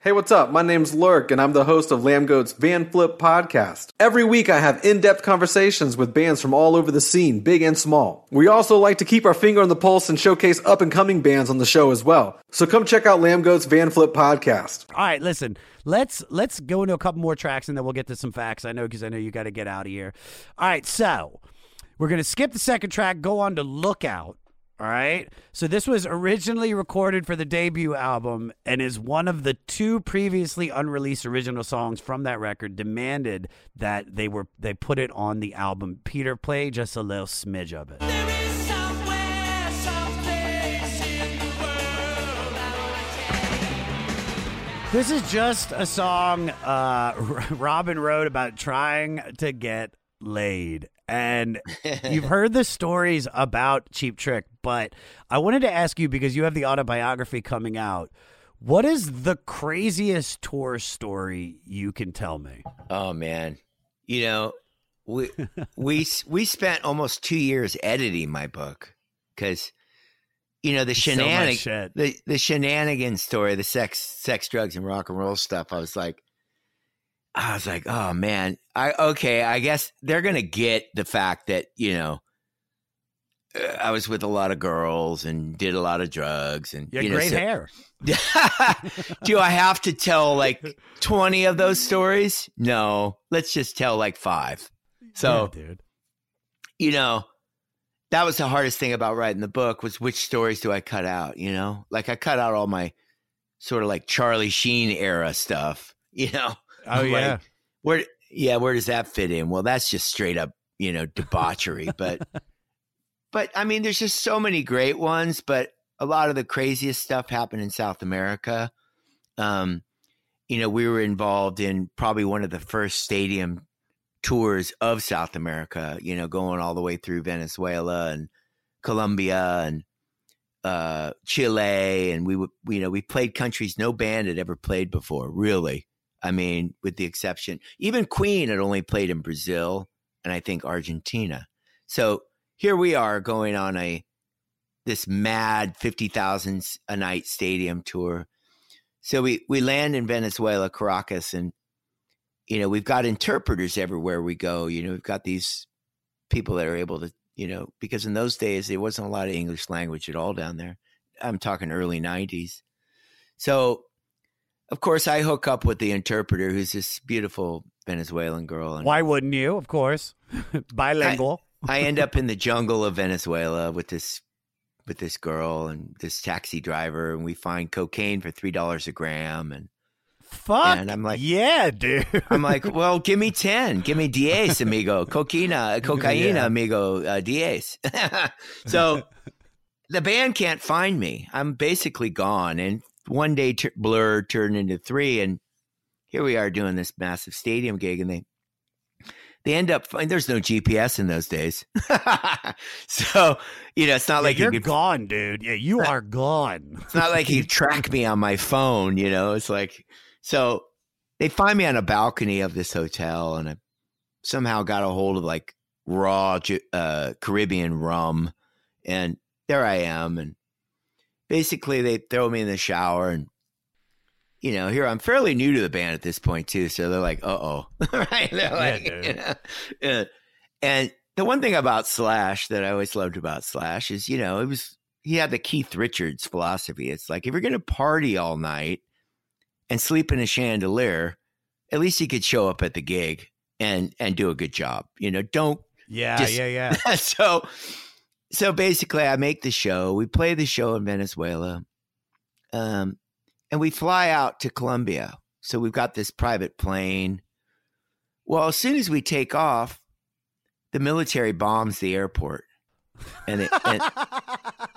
Hey, what's up? My name's Lurk, and I'm the host of Lamb Goat's Van Flip Podcast. Every week, I have in-depth conversations with bands from all over the scene, big and small. We also like to keep our finger on the pulse and showcase up-and-coming bands on the show as well. So come check out Lamb Goat's Van Flip Podcast. All right, listen, let's let's go into a couple more tracks, and then we'll get to some facts. I know, because I know you got to get out of here. All right, so we're going to skip the second track, go on to Lookout. All right. So this was originally recorded for the debut album and is one of the two previously unreleased original songs from that record demanded that they were they put it on the album. Peter, play just a little smidge of it. There is somewhere, someplace in the world that I can... This is just a song uh, Robin wrote about trying to get laid. And you've heard the stories about Cheap Trick, but I wanted to ask you, because you have the autobiography coming out, what is the craziest tour story you can tell me? Oh, man. You know, we we we spent almost two years editing my book because, you know, the, shenanig- so the, the shenanigans story, the sex, sex, drugs, and rock and roll stuff, I was like, I was like, oh, man, I okay, I guess they're going to get the fact that, you know, I was with a lot of girls and did a lot of drugs. And you had you know, great so, hair. Do I have to tell like twenty of those stories? No, let's just tell like five. So, yeah, dude. You know, that was the hardest thing about writing the book was which stories do I cut out, you know? Like I cut out all my sort of like Charlie Sheen era stuff, you know? Oh like, yeah, where yeah where does that fit in? Well, that's just straight up, you know, debauchery. but but I mean, there's just so many great ones. But a lot of the craziest stuff happened in South America. Um, you know, we were involved in probably one of the first stadium tours of South America. You know, going all the way through Venezuela and Colombia and uh, Chile, and we would you know we played countries no band had ever played before, really. I mean, with the exception, even Queen had only played in Brazil and I think Argentina. So here we are going on a this mad fifty thousand a night stadium tour. So we, we land in Venezuela, Caracas, and, you know, we've got interpreters everywhere we go. You know, we've got these people that are able to, you know, because in those days, there wasn't a lot of English language at all down there. I'm talking early nineties. So, of course, I hook up with the interpreter, who's this beautiful Venezuelan girl. And why wouldn't you? Of course, bilingual. I, I end up in the jungle of Venezuela with this with this girl and this taxi driver, and we find cocaine for three dollars a gram. And fuck, and I'm like, yeah, dude. I'm like, well, give me ten, give me diez, amigo, coquina, cocaina, yeah. amigo, uh, diez. So the band can't find me. I'm basically gone, and. One day t- Blur turned into three, and here we are doing this massive stadium gig, and they they end up – there's no G P S in those days. So, you know, it's not yeah, like – You're you could, gone, dude. Yeah, you are gone. It's not like you track me on my phone, you know. It's like – so they find me on a balcony of this hotel, and I somehow got a hold of like raw uh, Caribbean rum, and there I am, and basically, they throw me in the shower and, you know, here I'm fairly new to the band at this point, too. So they're like, uh-oh. Right? They're like, yeah, you know? And the one thing about Slash that I always loved about Slash is, you know, it was he had the Keith Richards philosophy. It's like, if you're going to party all night and sleep in a chandelier, at least you could show up at the gig and, and do a good job. You know, don't. Yeah, just, yeah, yeah. so... So basically, I make the show. We play the show in Venezuela, um, and we fly out to Colombia. So we've got this private plane. Well, as soon as we take off, the military bombs the airport. And, it, and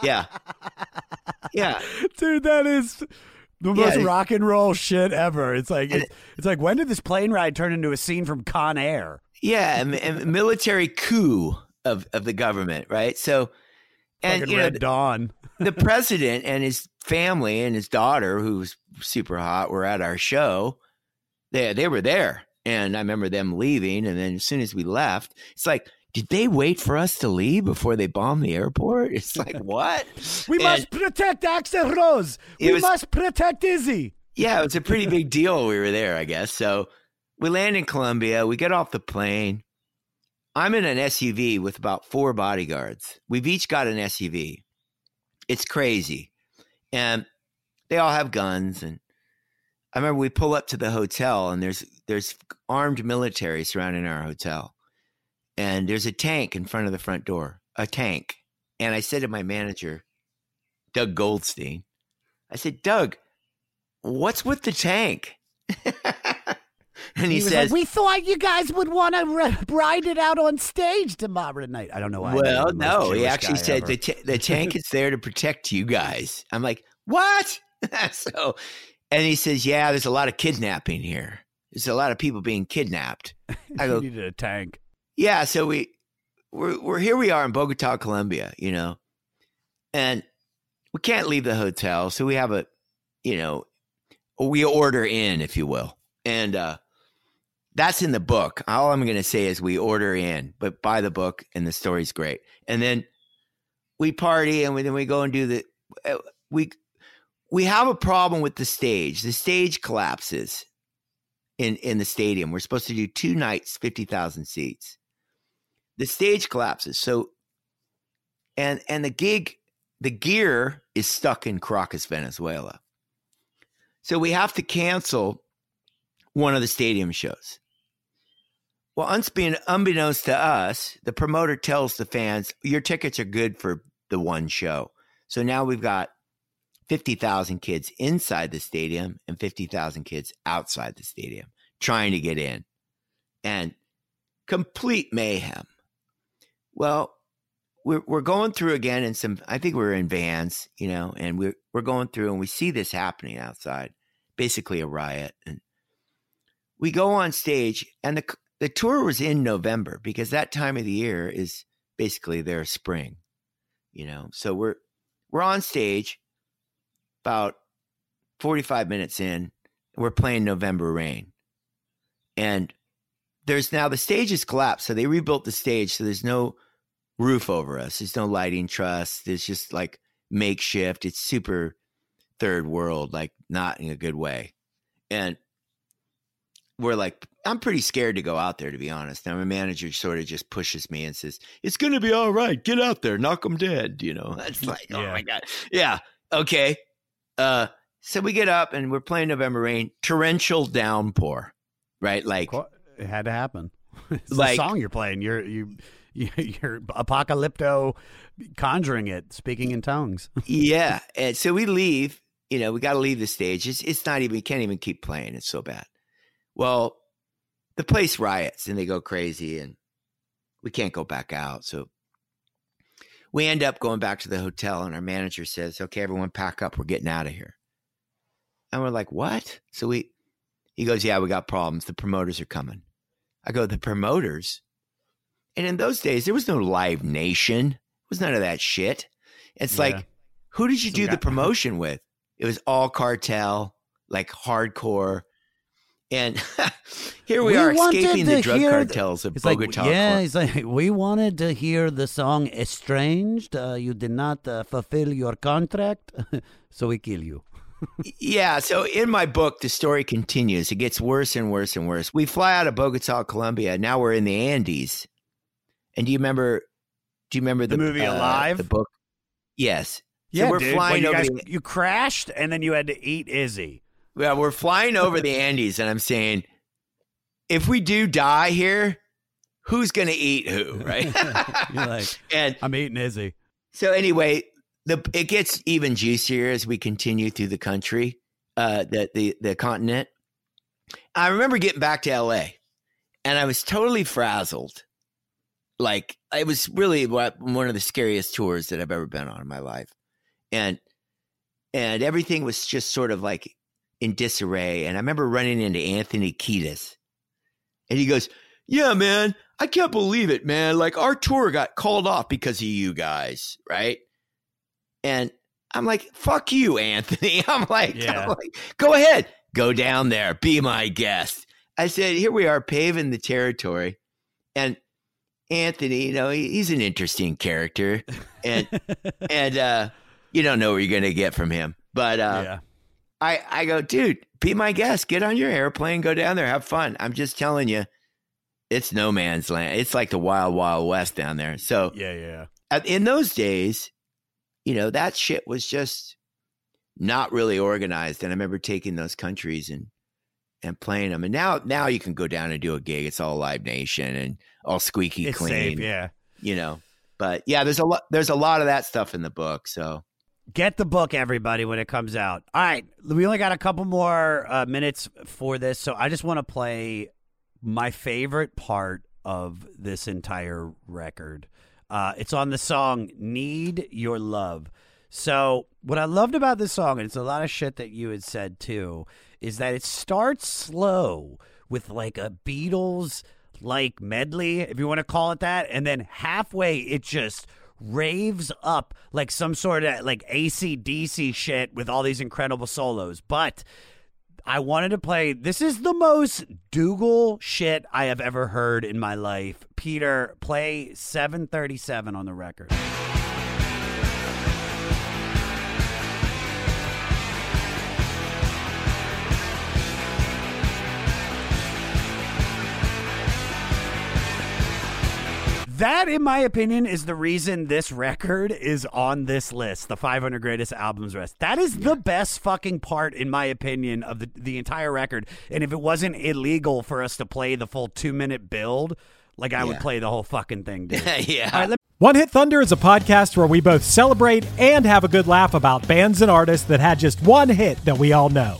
yeah, yeah, dude, that is the most yeah, rock and roll shit ever. It's like it's, it, it's like when did this plane ride turn into a scene from Con Air? Yeah, and, and military coup. Of, of the government, right? So And fucking you know, Red Dawn. The president and his family and his daughter, who's super hot, were at our show. They they were there. And I remember them leaving. And then as soon as we left, it's like, did they wait for us to leave before they bombed the airport? It's like, what? we and must protect Axl Rose. We was, must protect Izzy. Yeah, it's a pretty big deal. We were there, I guess. So we land in Colombia. We get off the plane. I'm in an S U V with about four bodyguards. We've each got an S U V. It's crazy. And they all have guns. And I remember we pull up to the hotel, and there's there's armed military surrounding our hotel. And there's a tank in front of the front door, a tank. And I said to my manager, Doug Goldstein, I said, Doug, what's with the tank? And he, he says, like, we thought you guys would want to re- ride it out on stage tomorrow night. I don't know why. Well, no, he actually said the, t- the tank is there to protect you guys. I'm like, what? So, and he says, yeah, there's a lot of kidnapping here. There's a lot of people being kidnapped. I go, you needed a tank. Yeah. So we, we're, we're here we are in Bogota, Colombia, you know, and we can't leave the hotel. So we have a, you know, we order in, if you will. And, uh, that's in the book. All I'm going to say is we order in, but buy the book and the story's great. And then we party and we, then we go and do the, we, we have a problem with the stage. The stage collapses in, in the stadium. We're supposed to do two nights, fifty thousand seats. The stage collapses. So, and, and the gig, the gear is stuck in Caracas, Venezuela. So we have to cancel one of the stadium shows. Well, unbeknownst to us, the promoter tells the fans, your tickets are good for the one show. So now we've got fifty thousand kids inside the stadium and fifty thousand kids outside the stadium trying to get in. And complete mayhem. Well, we're, we're going through again in some, I think we were in vans, you know, and we're, we're going through and we see this happening outside, basically a riot. And we go on stage, and the the tour was in November because that time of the year is basically their spring, you know. So we're we're on stage about forty-five minutes in, we're playing November Rain. And there's now the stage is collapsed, so they rebuilt the stage, so there's no roof over us. There's no lighting truss. There's just like makeshift. It's super third world, like not in a good way. And we're like, I'm pretty scared to go out there, to be honest. Now, my manager sort of just pushes me and says, it's going to be all right. Get out there. Knock them dead. You know, that's like, yeah. Oh, my God. Yeah. Okay. Uh, so we get up and we're playing November Rain. Torrential downpour, right? Like it had to happen. It's like, the song you're playing. You're you you're apocalypto conjuring it, speaking in tongues. Yeah. And so we leave. You know, we got to leave the stage. It's, it's not even, we can't even keep playing. It's so bad. Well, the place riots and they go crazy and we can't go back out. So we end up going back to the hotel and our manager says, okay, everyone pack up. We're getting out of here. And we're like, what? So we, he goes, yeah, we got problems. The promoters are coming. I go, the promoters? And in those days, there was no Live Nation. It was none of that shit. It's yeah. Like, who did you Some do guy- the promotion with? It was all cartel, like hardcore. And here we, we are escaping the drug cartels of Bogota. Like, yeah, he's like, we wanted to hear the song Estranged. Uh, you did not uh, fulfill your contract, so we kill you. Yeah, so in my book, the story continues. It gets worse and worse and worse. We fly out of Bogota, Colombia. Now we're in the Andes. And do you remember Do you remember the, the movie uh, Alive? The book? Yes. Yeah, so we're dude. flying well, you over guys, the- You crashed, and then you had to eat Izzy. Yeah, we're flying over the Andes, and I'm saying, if we do die here, who's going to eat who, right? You're like, and I'm eating Izzy. So anyway, the it gets even juicier as we continue through the country, uh, the, the, the continent. I remember getting back to L A, and I was totally frazzled. Like, it was really one of the scariest tours that I've ever been on in my life. And and everything was just sort of like in disarray. And I remember running into Anthony Kiedis and he goes, yeah, man, I can't believe it, man. Like our tour got called off because of you guys. Right. And I'm like, fuck you, Anthony. I'm like, yeah. I'm like, go ahead, go down there, be my guest. I said, here we are paving the territory. And Anthony, you know, he, he's an interesting character. And, and uh, you don't know what you're going to get from him. But uh, yeah. I, I go, dude, be my guest. Get on your airplane, go down there, have fun. I'm just telling you, it's no man's land. It's like the wild, wild west down there. So yeah, yeah. In those days, you know, that shit was just not really organized. And I remember taking those countries and and playing them. And now now you can go down and do a gig. It's all Live Nation and all squeaky it's clean. Safe, yeah. You know. But yeah, there's a lot there's a lot of that stuff in the book. So get the book, everybody, when it comes out. All right. We only got a couple more uh, minutes for this. So I just want to play my favorite part of this entire record. Uh, it's on the song Need Your Love. So what I loved about this song, and it's a lot of shit that you had said too, is that it starts slow with like a Beatles-like medley, if you want to call it that, and then halfway it just raves up like some sort of like A C D C shit with all these incredible solos. But I wanted to play, this is the most Dougal shit I have ever heard in my life. Peter, play seven thirty-seven on the record. That, in my opinion, is the reason this record is on this list, the five hundred Greatest Albums Rest. That is yeah. the best fucking part, in my opinion, of the, the entire record. And if it wasn't illegal for us to play the full two-minute build, like I yeah. would play the whole fucking thing, dude. yeah. All right, let- One Hit Thunder is a podcast where we both celebrate and have a good laugh about bands and artists that had just one hit that we all know.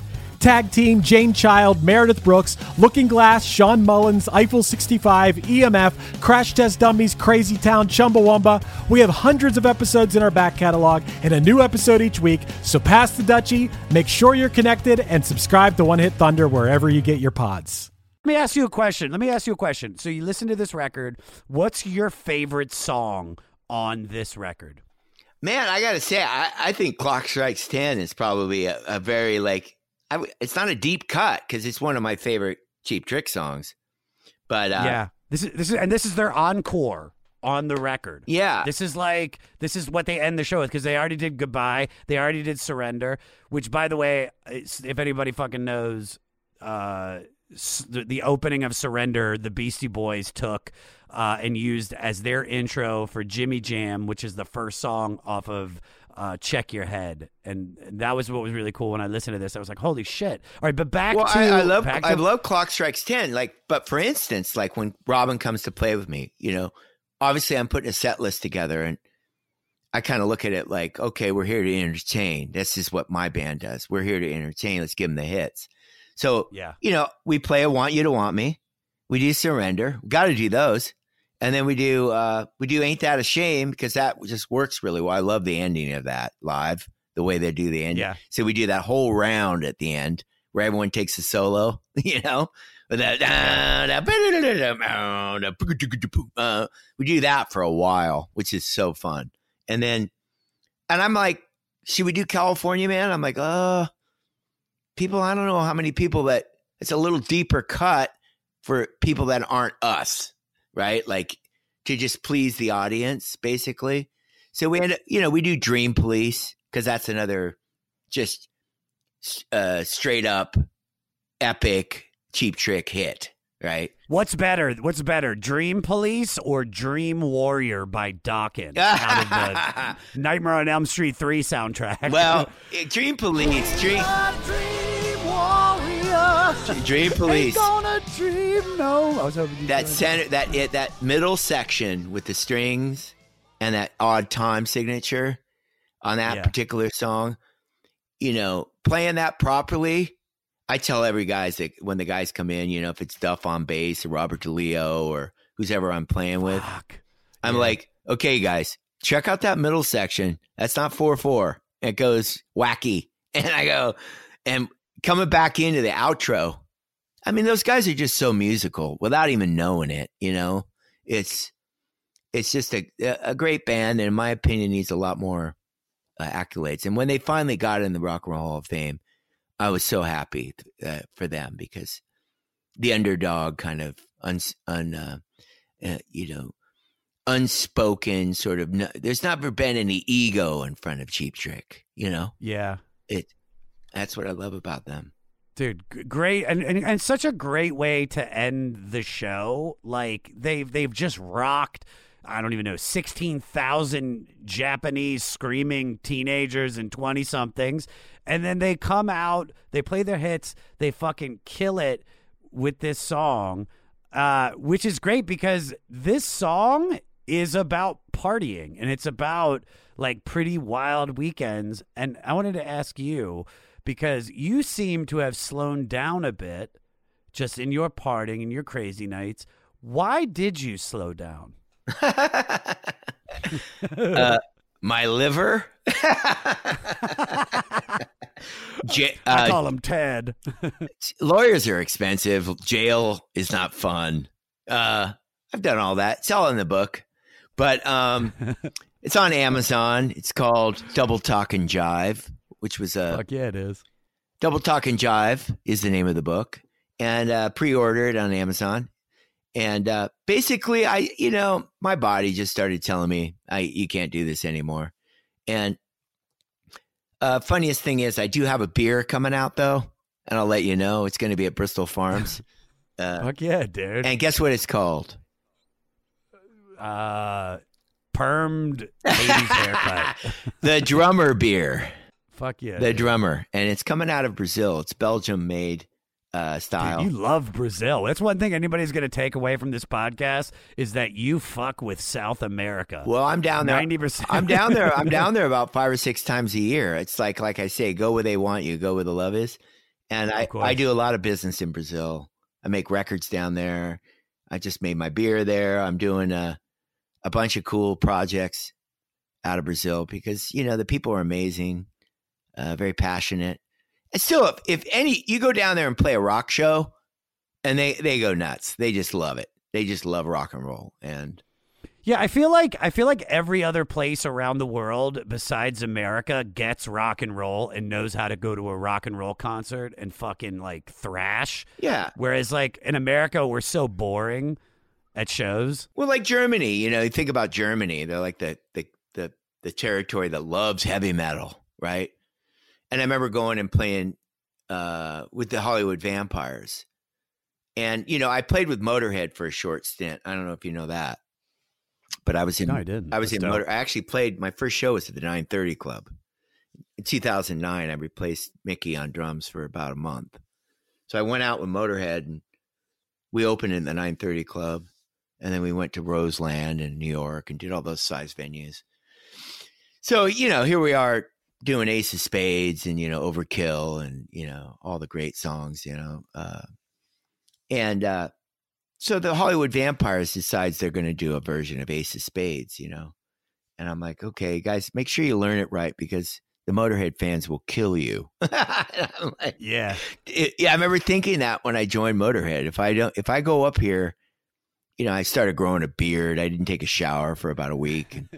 Tag Team, Jane Child, Meredith Brooks, Looking Glass, Sean Mullins, Eiffel sixty-five, E M F, Crash Test Dummies, Crazy Town, Chumbawamba. We have hundreds of episodes in our back catalog and a new episode each week, so pass the Dutchie, make sure you're connected, and subscribe to One Hit Thunder wherever you get your pods. Let me ask you a question. Let me ask you a question. So you listen to this record. What's your favorite song on this record? Man, I got to say, I, I think Clock Strikes ten is probably a, a very, like, I, it's not a deep cut because it's one of my favorite Cheap Trick songs, but uh, yeah, this is this is and this is their encore on the record. Yeah, this is like this is what they end the show with because they already did Goodbye, they already did Surrender, which by the way, if anybody fucking knows, uh, the, the opening of Surrender, the Beastie Boys took uh, and used as their intro for Jimmy Jam, which is the first song off of. Uh, check Your Head, and that was what was really cool. When I listened to this, I was like, "Holy shit!" All right, but back well, to I, I love to- I love Clock Strikes ten. Like, but for instance, like when Robin comes to play with me, you know, obviously I'm putting a set list together, and I kind of look at it like, "Okay, we're here to entertain. This is what my band does. We're here to entertain. Let's give them the hits." So, yeah, you know, we play "I Want You to Want Me." We do Surrender. Got to do those. And then we do uh, we do Ain't That a Shame because that just works really well. I love the ending of that live, the way they do the ending. Yeah. So we do that whole round at the end where everyone takes a solo, you know? Uh, we do that for a while, which is so fun. And then, and I'm like, should we do California Man? I'm like, uh, people, I don't know how many people that, it's a little deeper cut for people that aren't us. Right? Like to just please the audience, basically. So we end up, you know, we do Dream Police because that's another just uh, straight up epic Cheap Trick hit, right? What's better? What's better, Dream Police or Dream Warrior by Dokken out of the Nightmare on Elm Street three soundtrack? Well, Dream Police, Dream. Dream Police. Ain't gonna dream, no. I was hoping that center, that it, that middle section with the strings and that odd time signature on that yeah. particular song. You know, playing that properly. I tell every guys that when the guys come in, you know, if it's Duff on bass or Robert DeLeo or who's ever I'm playing with, Fuck. I'm yeah. like, okay, guys, check out that middle section. That's not four four. It goes wacky. And I go, and coming back into the outro, I mean, those guys are just so musical without even knowing it. You know, it's it's just a a great band, and in my opinion, needs a lot more uh, accolades. And when they finally got in the Rock and Roll Hall of Fame, I was so happy uh, for them, because the underdog kind of un, un uh, uh, you know, unspoken sort of. No, there's never been any ego in front of Cheap Trick. You know. Yeah. It. That's what I love about them. Dude, great, and, and and such a great way to end the show. Like they've they've just rocked, I don't even know, sixteen thousand Japanese screaming teenagers and twenty somethings, and then they come out, they play their hits, they fucking kill it with this song, uh, which is great because this song is about partying and it's about like pretty wild weekends. And I wanted to ask you, because you seem to have slowed down a bit just in your partying and your crazy nights. Why did you slow down? uh, my liver? J- uh, I call him Ted. Lawyers are expensive. Jail is not fun. Uh, I've done all that. It's all in the book. But um, it's on Amazon. It's called Double Talk and Jive. Which was a fuck yeah, it is. Double Talk and Jive is the name of the book, and uh, pre-order it on Amazon. And uh, basically, I you know my body just started telling me I you can't do this anymore. And uh, funniest thing is, I do have a beer coming out though, and I'll let you know. It's going to be at Bristol Farms. uh, fuck yeah, dude! And guess what it's called? Uh, permed ladies haircut. The drummer beer. Fuck yeah. The dude. Drummer. And it's coming out of Brazil. It's Belgium made uh, style. Dude, you love Brazil. That's one thing anybody's going to take away from this podcast is that you fuck with South America. Well, I'm down there. ninety percent. I'm down there. I'm down there about five or six times a year. It's like, like I say, go where they want you, go where the love is. And I, I do a lot of business in Brazil. I make records down there. I just made my beer there. I'm doing a, a bunch of cool projects out of Brazil because, you know, the people are amazing. Uh, very passionate. And still, if, if any, you go down there and play a rock show and they, they go nuts. They just love it. They just love rock and roll. And yeah, I feel like, I feel like every other place around the world besides America gets rock and roll and knows how to go to a rock and roll concert and fucking like thrash. Yeah. Whereas like in America, we're so boring at shows. Well, like Germany, you know, you think about Germany, they're like the, the, the, the territory that loves heavy metal. Right. And I remember going and playing uh, with the Hollywood Vampires. And, you know, I played with Motorhead for a short stint. I don't know if you know that. But I was in no, I didn't. I was That's in Motor I actually played my first show was at the nine thirty Club. In two thousand nine, I replaced Mickey on drums for about a month. So I went out with Motorhead and we opened in the nine thirty Club, and then we went to Roseland in New York and did all those size venues. So, you know, here we are. Doing Ace of Spades and, you know, Overkill and, you know, all the great songs, you know. Uh, and uh, so the Hollywood Vampires decides they're going to do a version of Ace of Spades, you know. And I'm like, okay, guys, make sure you learn it right because the Motorhead fans will kill you. I'm like, yeah. It, yeah. I remember thinking that when I joined Motorhead, if I don't, if I go up here, you know, I started growing a beard. I didn't take a shower for about a week. And,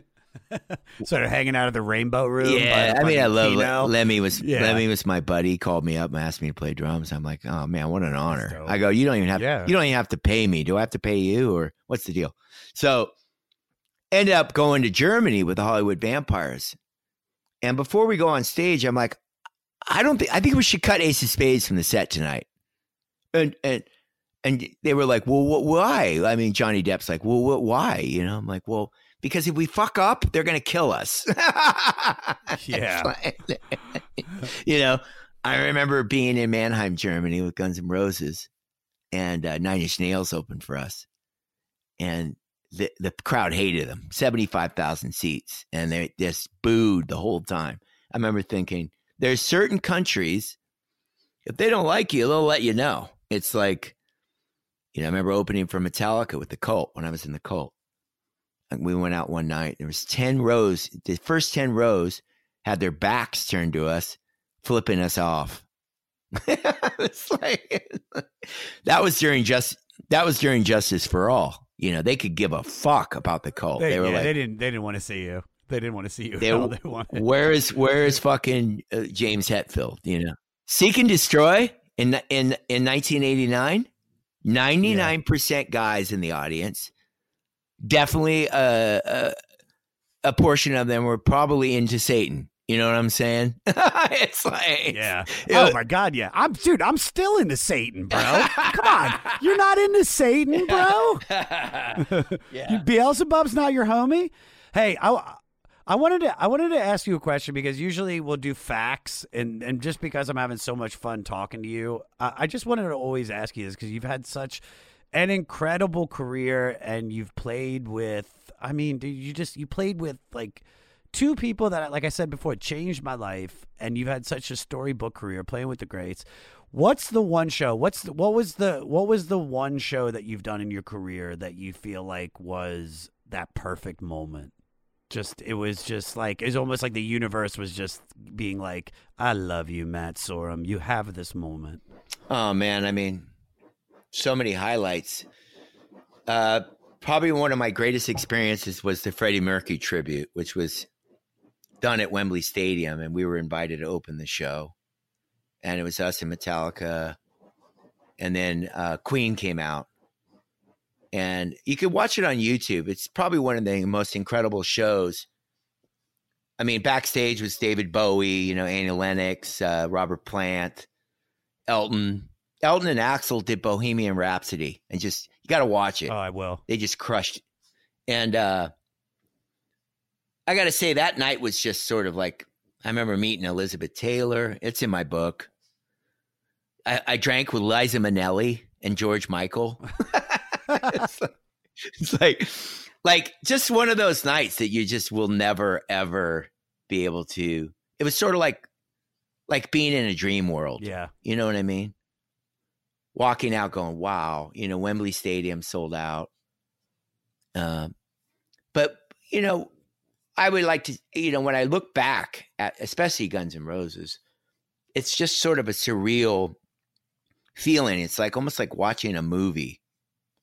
sort of hanging out of the Rainbow Room. Yeah, by, I mean, I love Le- Lemmy was yeah. Lemmy was my buddy. Called me up and asked me to play drums. I'm like, oh man, what an honor! I go, you don't even have yeah. you don't even have to pay me. Do I have to pay you, or what's the deal? So, end up going to Germany with the Hollywood Vampires, and before we go on stage, I'm like, I don't think I think we should cut Ace of Spades from the set tonight, and and and they were like, well, what, why? I mean, Johnny Depp's like, well, what, why? You know, I'm like, well. Because if we fuck up, they're going to kill us. Yeah. You know, I remember being in Mannheim, Germany with Guns N' Roses and uh, Nine Inch Nails opened for us. And the the crowd hated them, seventy-five thousand seats. And they just booed the whole time. I remember thinking, there's certain countries, if they don't like you, they'll let you know. It's like, you know, I remember opening for Metallica with the Cult when I was in the Cult. we went out one night. There was ten rows. The first ten rows had their backs turned to us, flipping us off. It's like that was during just that was during Justice for All. You know, they could give a fuck about the cult. They, they were yeah, like, they didn't. They didn't want to see you. They didn't want to see you. They, all they wanted. Where is where is fucking uh, James Hetfield? You know, Seek and Destroy in in in nineteen eighty-nine. ninety-nine percent yeah. guys in the audience. Definitely a, a a portion of them were probably into Satan. You know what I'm saying? It's like, yeah. It oh was, my God, yeah. I'm dude. I'm still into Satan, bro. Come on, you're not into Satan, bro. Yeah. Beelzebub's not your homie. Hey, I, I wanted to I wanted to ask you a question because usually we'll do facts, and, and just because I'm having so much fun talking to you, I, I just wanted to always ask you this because you've had such an incredible career, and you've played with. I mean, dude, you just you played with like. Two people that, like I said before, changed my life, and you've had such a storybook career playing with the greats. What's the one show? What's the, what was the what was the one show that you've done in your career that you feel like was that perfect moment? Just it was just like it's almost like the universe was just being like, "I love you, Matt Sorum. You have this moment." Oh man, I mean, so many highlights. Uh, probably one of my greatest experiences was the Freddie Mercury tribute, which was done at Wembley Stadium, and we were invited to open the show, and it was us and Metallica, and then uh Queen came out, and you could watch it on YouTube. It's probably one of the most incredible shows. I mean, backstage was David Bowie, you know, Annie Lennox, uh Robert Plant, Elton Elton and Axl did Bohemian Rhapsody, and just you got to watch it. Oh, I will. They just crushed it. And uh I got to say, that night was just sort of like, I remember meeting Elizabeth Taylor. It's in my book. I, I drank with Liza Minnelli and George Michael. it's, like, it's like, like just one of those nights that you just will never, ever be able to. It was sort of like, like being in a dream world. Yeah. You know what I mean? Walking out going, wow, you know, Wembley Stadium sold out. Um, but, you know, I would like to, you know, when I look back at especially Guns N' Roses, it's just sort of a surreal feeling. It's like almost like watching a movie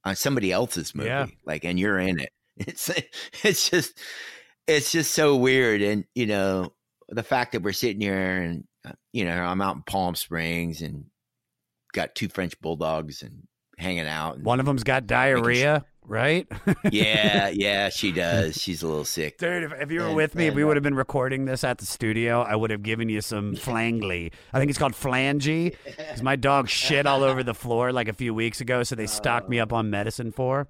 on somebody else's movie, yeah. like, and you're in it. It's, it's just, it's just so weird. And, you know, the fact that we're sitting here and, you know, I'm out in Palm Springs and got two French bulldogs and hanging out. And one of them's got diarrhea. Right? yeah, yeah, she does. She's a little sick. Dude, if, if you were and, with me, and, we would have been recording this at the studio. I would have given you some flangly. I think it's called flangy. Because my dog shit all over the floor like a few weeks ago, so they stocked me up on medicine for.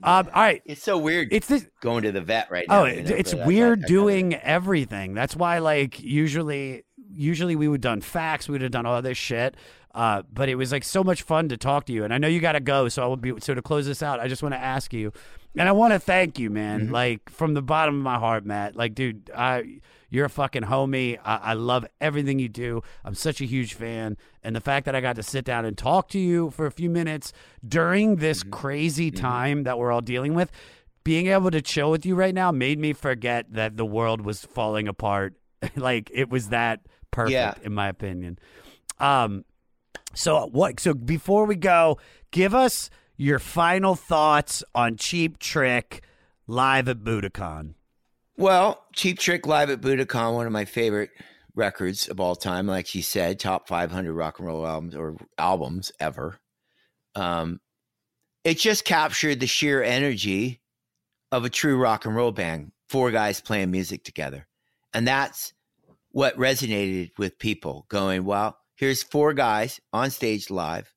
Yeah. Um, all right. It's so weird it's this, going to the vet right now. Oh, it, you know, it's weird I, I, I doing I everything. That's why, like, usually... Usually we would have done facts. We would have done all this shit. Uh, but it was like so much fun to talk to you. And I know you got to go. So I will be, so to close this out, I just want to ask you, and I want to thank you, man. Mm-hmm. Like from the bottom of my heart, Matt, like, dude, I, you're a fucking homie. I, I love everything you do. I'm such a huge fan. And the fact that I got to sit down and talk to you for a few minutes during this mm-hmm. crazy mm-hmm. time that we're all dealing with, being able to chill with you right now made me forget that the world was falling apart. Like it was that perfect yeah. in my opinion. Um, so what? So before we go, give us your final thoughts on Cheap Trick live at Budokan. Well, Cheap Trick live at Budokan, one of my favorite records of all time. Like she said, top five hundred rock and roll albums or albums ever. Um, it just captured the sheer energy of a true rock and roll band. Four guys playing music together. And that's what resonated with people going, well, here's four guys on stage live.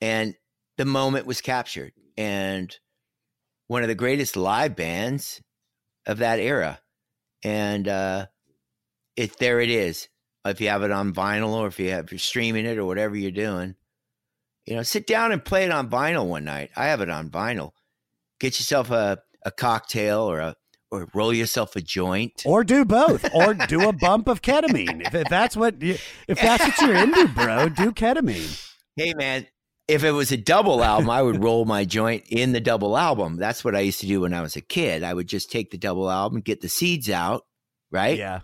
And the moment was captured. And one of the greatest live bands of that era. And uh, it, there it is. If you have it on vinyl or if, you have, if you're streaming it or whatever you're doing, you know, sit down and play it on vinyl one night. I have it on vinyl. Get yourself a, a cocktail or a, or roll yourself a joint, or do both, or do a bump of ketamine. If, if that's what, you, if that's what you're into, bro, do ketamine. Hey man, If it was a double album, I would roll my joint in the double album. That's what I used to do when I was a kid. I would just take the double album, get the seeds out, right? Yeah.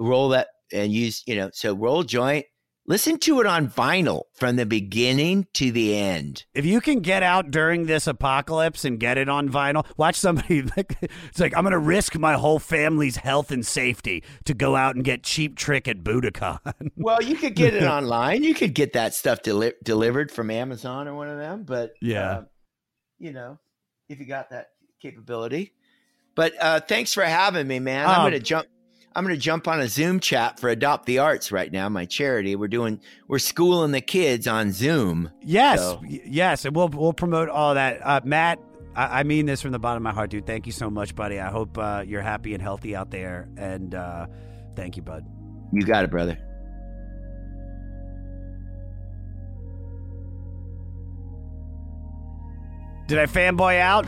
Roll that and use, you know, so roll joint. Listen to it on vinyl from the beginning to the end. If you can get out during this apocalypse and get it on vinyl, watch somebody. Like, it's like, I'm going to risk my whole family's health and safety to go out and get Cheap Trick at Budokan. Well, you could get it online. You could get that stuff deli- delivered from Amazon or one of them. But, yeah, uh, you know, if you got that capability. But uh, thanks for having me, man. Um, I'm going to jump. I'm going to jump on a Zoom chat for Adopt the Arts right now, my charity. We're doing, we're schooling the kids on Zoom. Yes, so. yes, and we'll we'll promote all that. Uh, Matt, I, I mean this from the bottom of my heart, dude. Thank you so much, buddy. I hope uh, you're happy and healthy out there, and uh, thank you, bud. You got it, brother. Did I fanboy out?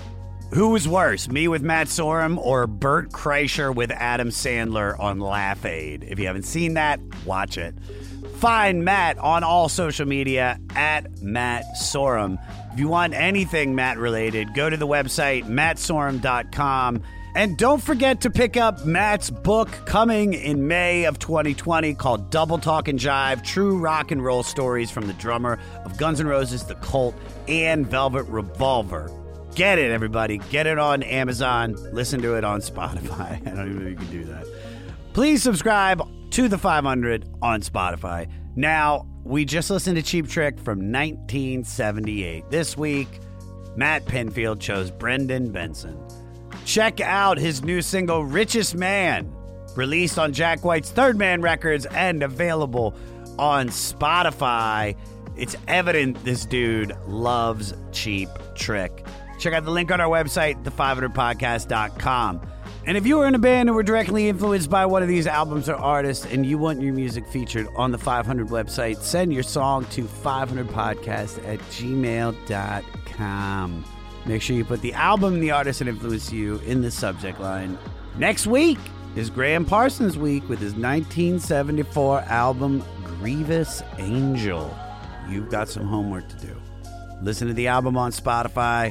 Who was worse, me with Matt Sorum or Bert Kreischer with Adam Sandler on Laugh Aid? If you haven't seen that, watch it. Find Matt on all social media at Matt Sorum. If you want anything Matt related, go to the website matt sorum dot com. And don't forget to pick up Matt's book coming in May of twenty twenty called Double Talk and Jive, True Rock and Roll Stories from the drummer of Guns N' Roses, The Cult, and Velvet Revolver. Get it, everybody. Get it on Amazon. Listen to it on Spotify. I don't even know if you can do that. Please subscribe to The five hundred on Spotify. Now, we just listened to Cheap Trick from nineteen seventy-eight. This week, Matt Penfield chose Brendan Benson. Check out his new single, Richest Man, released on Jack White's Third Man Records and available on Spotify. It's evident this dude loves Cheap Trick. Check out the link on our website, the five hundred podcast dot com. And if you are in a band and were directly influenced by one of these albums or artists and you want your music featured on the five hundred website, send your song to five hundred podcast at gmail dot com. Make sure you put the album and the artist that influenced you in the subject line. Next week is Graham Parsons Week with his nineteen seventy-four album, Grievous Angel. You've got some homework to do. Listen to the album on Spotify.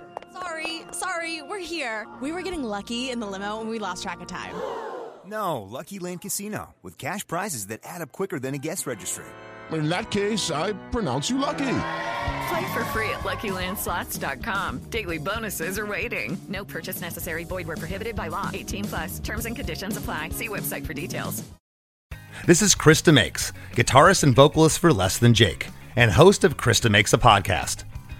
Sorry, sorry, we're here. We were getting lucky in the limo and we lost track of time. No, Lucky Land Casino, with cash prizes that add up quicker than a guest registry. In that case, I pronounce you lucky. Play for free at lucky land slots dot com. Daily bonuses are waiting. No purchase necessary. Void where prohibited by law. eighteen plus. Terms and conditions apply. See website for details. This is Krista Makes, guitarist and vocalist for Less Than Jake, and host of Krista Makes a Podcast,